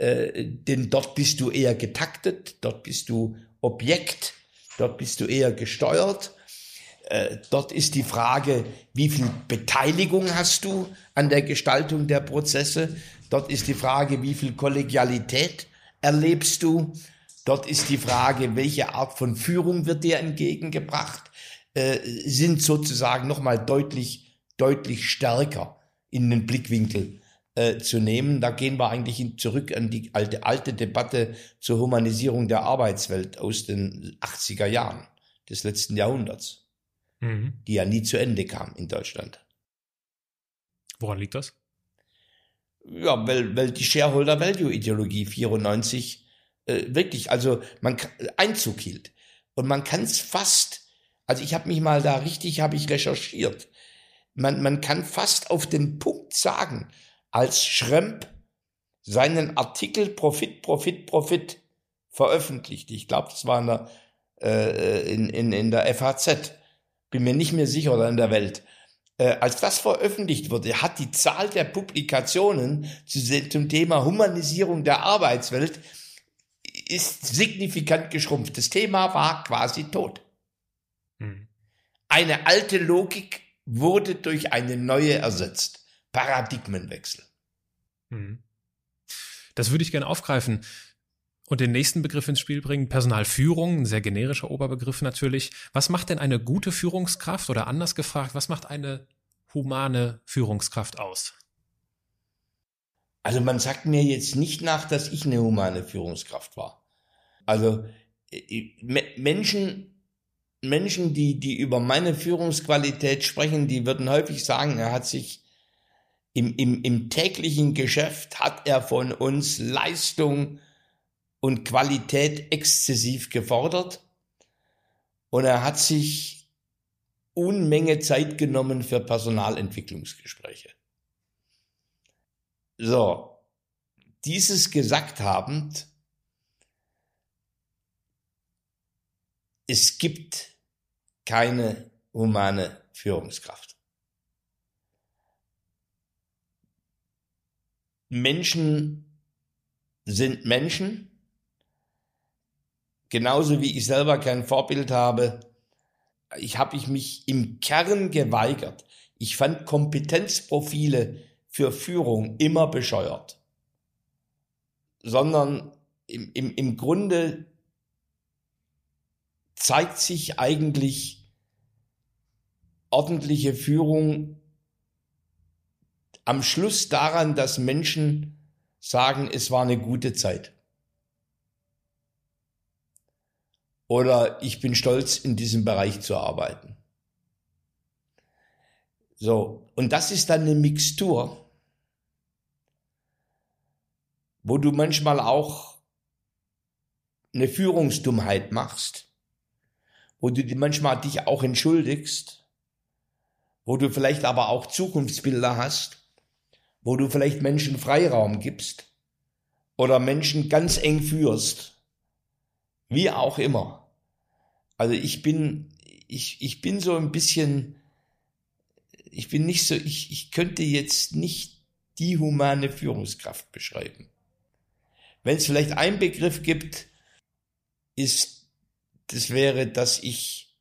Denn dort bist du eher getaktet, dort bist du Objekt, dort bist du eher gesteuert. Dort ist die Frage, wie viel Beteiligung hast du an der Gestaltung der Prozesse? Dort ist die Frage, wie viel Kollegialität erlebst du? Dort ist die Frage, welche Art von Führung wird dir entgegengebracht, sind sozusagen nochmal deutlich stärker in den Blickwinkel zu nehmen. Da gehen wir eigentlich zurück an die alte Debatte zur Humanisierung der Arbeitswelt aus den 80er Jahren des letzten Jahrhunderts, die ja nie zu Ende kam in Deutschland. Woran liegt das? Ja, weil die Shareholder-Value-Ideologie 94 wirklich, also Einzug hielt. Und man kann es fast, also ich habe mich mal da habe ich recherchiert, man kann fast auf den Punkt sagen, als Schrempp seinen Artikel Profit veröffentlicht, ich glaube, das war in der FAZ, bin mir nicht mehr sicher, oder in der Welt, als das veröffentlicht wurde, hat die Zahl der Publikationen zum Thema Humanisierung der Arbeitswelt ist signifikant geschrumpft. Das Thema war quasi tot. Eine alte Logik wurde durch eine neue ersetzt. Paradigmenwechsel. Das würde ich gerne aufgreifen und den nächsten Begriff ins Spiel bringen. Personalführung, ein sehr generischer Oberbegriff natürlich. Was macht denn eine gute Führungskraft, oder anders gefragt, was macht eine humane Führungskraft aus? Also man sagt mir jetzt nicht nach, dass ich eine humane Führungskraft war. Also Menschen, die über meine Führungsqualität sprechen, die würden häufig sagen, er hat sich im täglichen Geschäft, hat er von uns Leistung und Qualität exzessiv gefordert, und er hat sich Unmenge Zeit genommen für Personalentwicklungsgespräche. So, dieses gesagt habend, es gibt keine humane Führungskraft. Menschen sind Menschen. Genauso wie ich selber kein Vorbild habe, habe ich mich im Kern geweigert. Ich fand Kompetenzprofile für Führung immer bescheuert. Sondern im Grunde zeigt sich eigentlich ordentliche Führung am Schluss daran, dass Menschen sagen, es war eine gute Zeit. Oder ich bin stolz, in diesem Bereich zu arbeiten. So, und das ist dann eine Mixtur, wo du manchmal auch eine Führungsdummheit machst, wo du manchmal dich auch entschuldigst, wo du vielleicht aber auch Zukunftsbilder hast, wo du vielleicht Menschen Freiraum gibst oder Menschen ganz eng führst, wie auch immer. Also ich bin so ein bisschen, ich könnte jetzt nicht die humane Führungskraft beschreiben. Wenn es vielleicht einen Begriff gibt, dass ich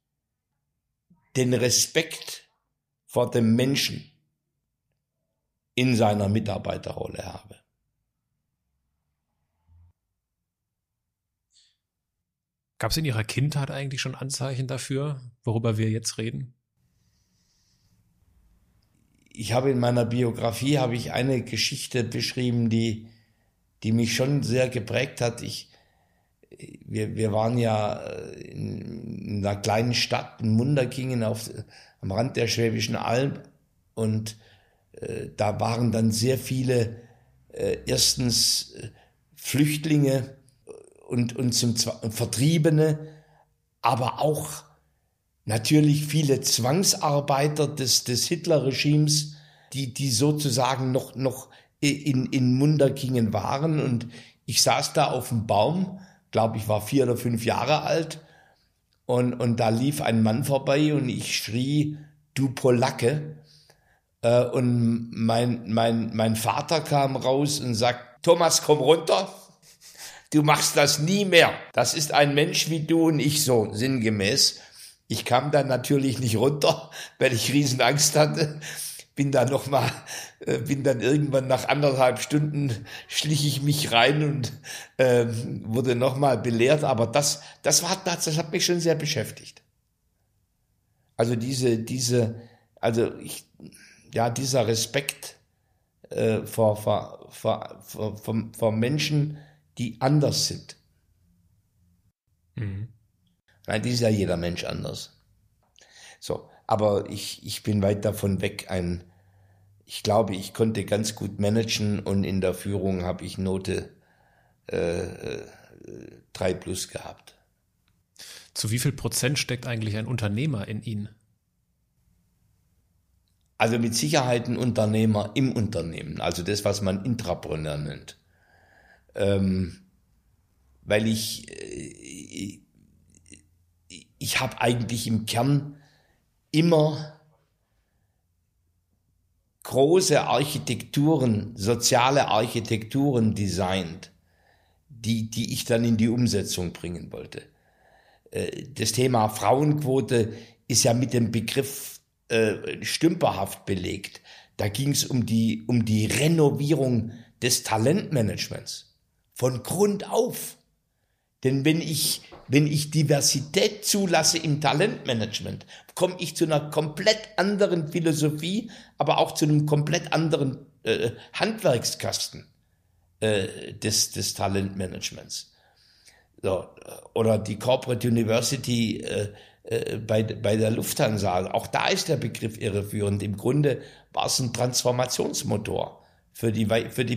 den Respekt vor dem Menschen in seiner Mitarbeiterrolle habe. Gab es in Ihrer Kindheit eigentlich schon Anzeichen dafür, worüber wir jetzt reden? Ich habe in meiner Biografie eine Geschichte beschrieben, die mich schon sehr geprägt hat. Wir waren ja in einer kleinen Stadt in Munderkingen am Rand der Schwäbischen Alb, und da waren dann sehr viele erstens Flüchtlinge und Vertriebene, aber auch natürlich viele Zwangsarbeiter des Hitler-Regimes, die sozusagen noch in Munderkingen waren. Und ich saß da auf dem Baum, glaube ich, war 4 oder 5 Jahre alt, und da lief ein Mann vorbei und ich schrie, du Polacke. Und mein Vater kam raus und sagt, Thomas, komm runter, du machst das nie mehr. Das ist ein Mensch wie du und ich, so sinngemäß. Ich kam dann natürlich nicht runter, weil ich Riesenangst hatte. Bin dann irgendwann nach anderthalb Stunden schlich ich mich rein und wurde nochmal belehrt. Aber das hat mich schon sehr beschäftigt. Also dieser Respekt vor Menschen, die anders sind. Mhm. Nein, das ist ja jeder Mensch anders. So, aber ich bin weit davon weg. Ich glaube, ich konnte ganz gut managen, und in der Führung habe ich Note 3+ gehabt. Zu wie viel Prozent steckt eigentlich ein Unternehmer in Ihnen? Also mit Sicherheit ein Unternehmer im Unternehmen, also das, was man Intrapreneur nennt. Weil ich habe eigentlich im Kern immer große Architekturen, soziale Architekturen designt, die ich dann in die Umsetzung bringen wollte. Das Thema Frauenquote ist ja mit dem Begriff stümperhaft belegt. Da ging es um die Renovierung des Talentmanagements. Von Grund auf. Denn wenn ich Diversität zulasse im Talentmanagement, komme ich zu einer komplett anderen Philosophie, aber auch zu einem komplett anderen Handwerkskasten des Talentmanagements. So, oder die Corporate University bei der Lufthansa. Auch da ist der Begriff irreführend. Im Grunde war es ein Transformationsmotor für die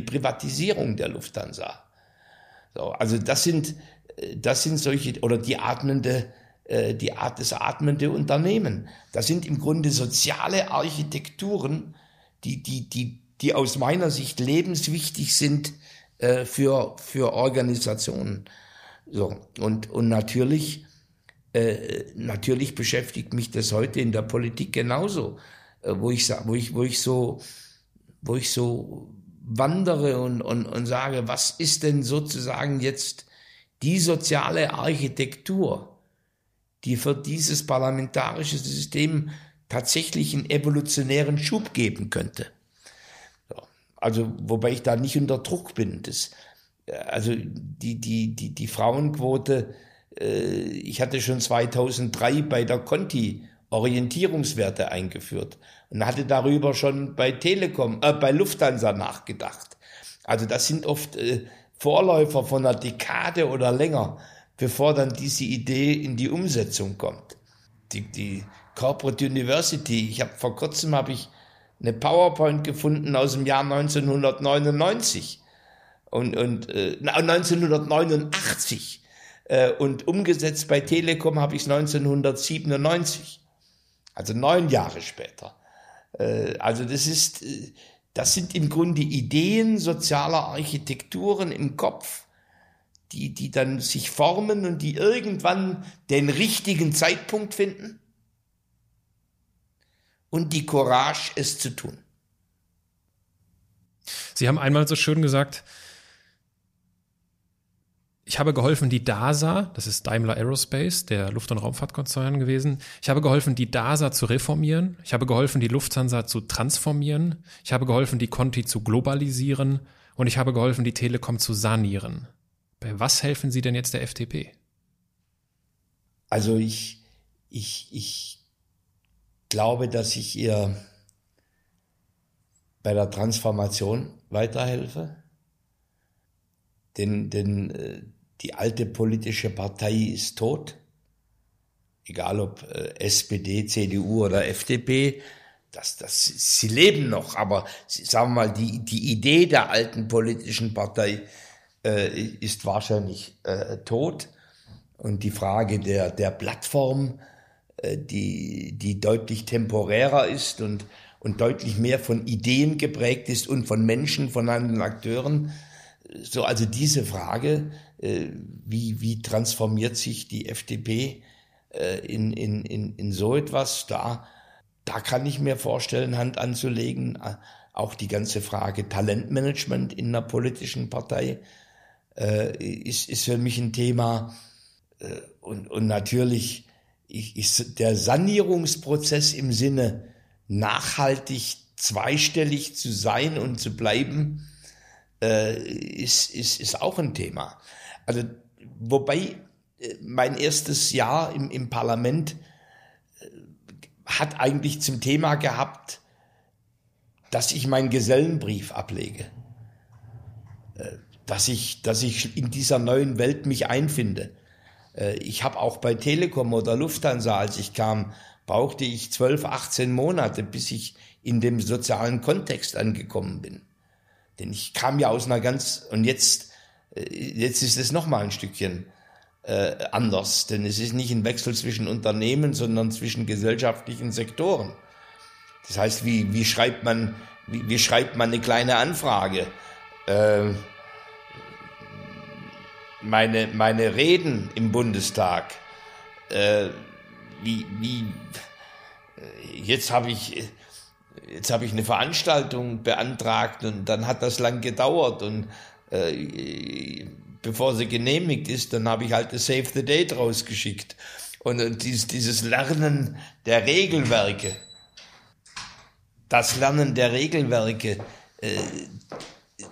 Privatisierung der Lufthansa. So, also das sind solche, oder das atmende Unternehmen. Das sind im Grunde soziale Architekturen, die aus meiner Sicht lebenswichtig sind für Organisationen. So, und natürlich beschäftigt mich das heute in der Politik genauso, wo ich so wandere und sage, was ist denn sozusagen jetzt die soziale Architektur, die für dieses parlamentarische System tatsächlich einen evolutionären Schub geben könnte. Also, wobei ich da nicht unter Druck bin. Die Frauenquote Ich hatte schon 2003 bei der Conti Orientierungswerte eingeführt und hatte darüber schon bei Telekom, bei Lufthansa nachgedacht. Also das sind oft Vorläufer von einer Dekade oder länger, bevor dann diese Idee in die Umsetzung kommt. Die Corporate University, vor kurzem habe ich eine PowerPoint gefunden aus dem Jahr 1999 und 1989 und umgesetzt bei Telekom habe ich es 1997, also 9 Jahre später. Also das sind im Grunde Ideen sozialer Architekturen im Kopf, die dann sich formen und die irgendwann den richtigen Zeitpunkt finden und die Courage, es zu tun. Sie haben einmal so schön gesagt, ich habe geholfen, die DASA, das ist Daimler Aerospace, der Luft- und Raumfahrtkonzern gewesen, ich habe geholfen, die DASA zu reformieren, ich habe geholfen, die Lufthansa zu transformieren, ich habe geholfen, die Conti zu globalisieren und ich habe geholfen, die Telekom zu sanieren. Bei was helfen Sie denn jetzt der FDP? Also ich glaube, dass ich ihr bei der Transformation weiterhelfe, denn die alte politische Partei ist tot, egal ob SPD, CDU oder FDP, sie leben noch, aber sagen wir mal, die Idee der alten politischen Partei ist wahrscheinlich tot und die Frage der Plattform, die deutlich temporärer ist und deutlich mehr von Ideen geprägt ist und von Menschen, von anderen Akteuren. So, also diese Frage, wie transformiert sich die FDP in so etwas, da kann ich mir vorstellen, Hand anzulegen. Auch die ganze Frage Talentmanagement in einer politischen Partei ist für mich ein Thema. Und natürlich der Sanierungsprozess im Sinne, nachhaltig zweistellig zu sein und zu bleiben, ist auch ein Thema. Also, wobei mein erstes Jahr im Parlament hat eigentlich zum Thema gehabt, dass ich meinen Gesellenbrief ablege, dass ich in dieser neuen Welt mich einfinde. Ich habe auch bei Telekom oder Lufthansa, als ich kam, brauchte ich 12, 18 Monate, bis ich in dem sozialen Kontext angekommen bin. Denn ich kam ja aus einer und jetzt ist es nochmal ein Stückchen anders, denn es ist nicht ein Wechsel zwischen Unternehmen, sondern zwischen gesellschaftlichen Sektoren. Das heißt, wie schreibt man eine kleine Anfrage? Meine Reden im Bundestag, jetzt habe ich eine Veranstaltung beantragt und dann hat das lang gedauert und bevor sie genehmigt ist, dann habe ich halt das Save the Date rausgeschickt und dieses Lernen der Regelwerke,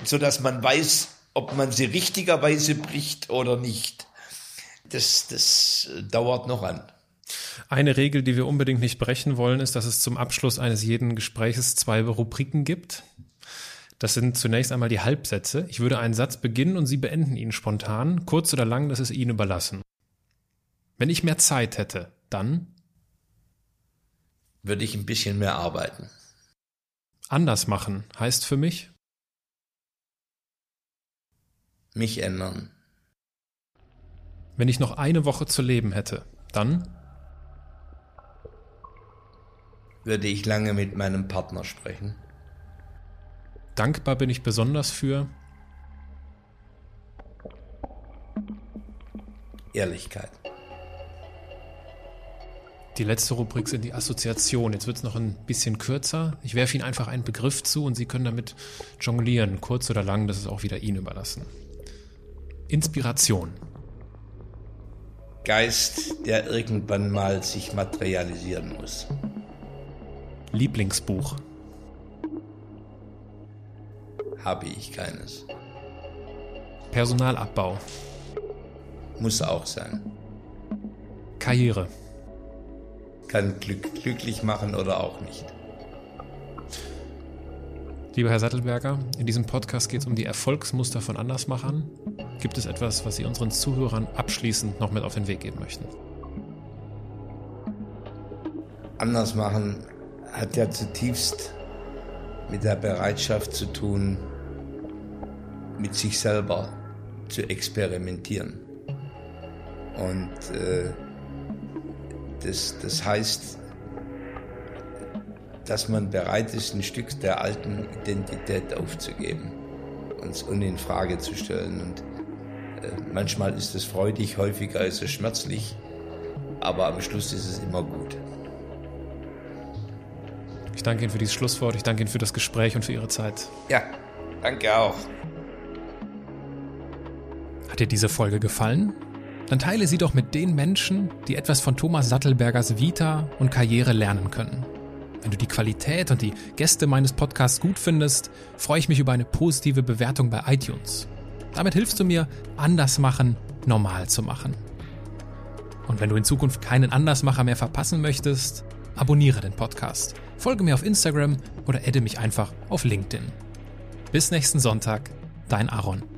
sodass man weiß, ob man sie richtigerweise bricht oder nicht, das dauert noch an. Eine Regel, die wir unbedingt nicht brechen wollen, ist, dass es zum Abschluss eines jeden Gespräches 2 Rubriken gibt. Das sind zunächst einmal die Halbsätze. Ich würde einen Satz beginnen und Sie beenden ihn spontan. Kurz oder lang, das ist Ihnen überlassen. Wenn ich mehr Zeit hätte, dann würde ich ein bisschen mehr arbeiten. Anders machen heißt für mich mich ändern. Wenn ich noch eine Woche zu leben hätte, dann würde ich lange mit meinem Partner sprechen. Dankbar bin ich besonders für Ehrlichkeit. Die letzte Rubrik sind die Assoziationen. Jetzt wird es noch ein bisschen kürzer. Ich werfe Ihnen einfach einen Begriff zu und Sie können damit jonglieren. Kurz oder lang, das ist auch wieder Ihnen überlassen. Inspiration. Geist, der irgendwann mal sich materialisieren muss. Lieblingsbuch. Habe ich keines. Personalabbau. Muss auch sein. Karriere. Kann Glück glücklich machen oder auch nicht. Lieber Herr Sattelberger, in diesem Podcast geht es um die Erfolgsmuster von Andersmachern. Gibt es etwas, was Sie unseren Zuhörern abschließend noch mit auf den Weg geben möchten? Andersmachen hat ja zutiefst mit der Bereitschaft zu tun, mit sich selber zu experimentieren. Und das heißt, dass man bereit ist, ein Stück der alten Identität aufzugeben und in Frage zu stellen. Und manchmal ist es freudig, häufiger ist es schmerzlich, aber am Schluss ist es immer gut. Ich danke Ihnen für dieses Schlusswort, ich danke Ihnen für das Gespräch und für Ihre Zeit. Ja, danke auch. Hat dir diese Folge gefallen? Dann teile sie doch mit den Menschen, die etwas von Thomas Sattelbergers Vita und Karriere lernen können. Wenn du die Qualität und die Gäste meines Podcasts gut findest, freue ich mich über eine positive Bewertung bei iTunes. Damit hilfst du mir, Andersmachen normal zu machen. Und wenn du in Zukunft keinen Andersmacher mehr verpassen möchtest, abonniere den Podcast, folge mir auf Instagram oder adde mich einfach auf LinkedIn. Bis nächsten Sonntag, dein Aaron.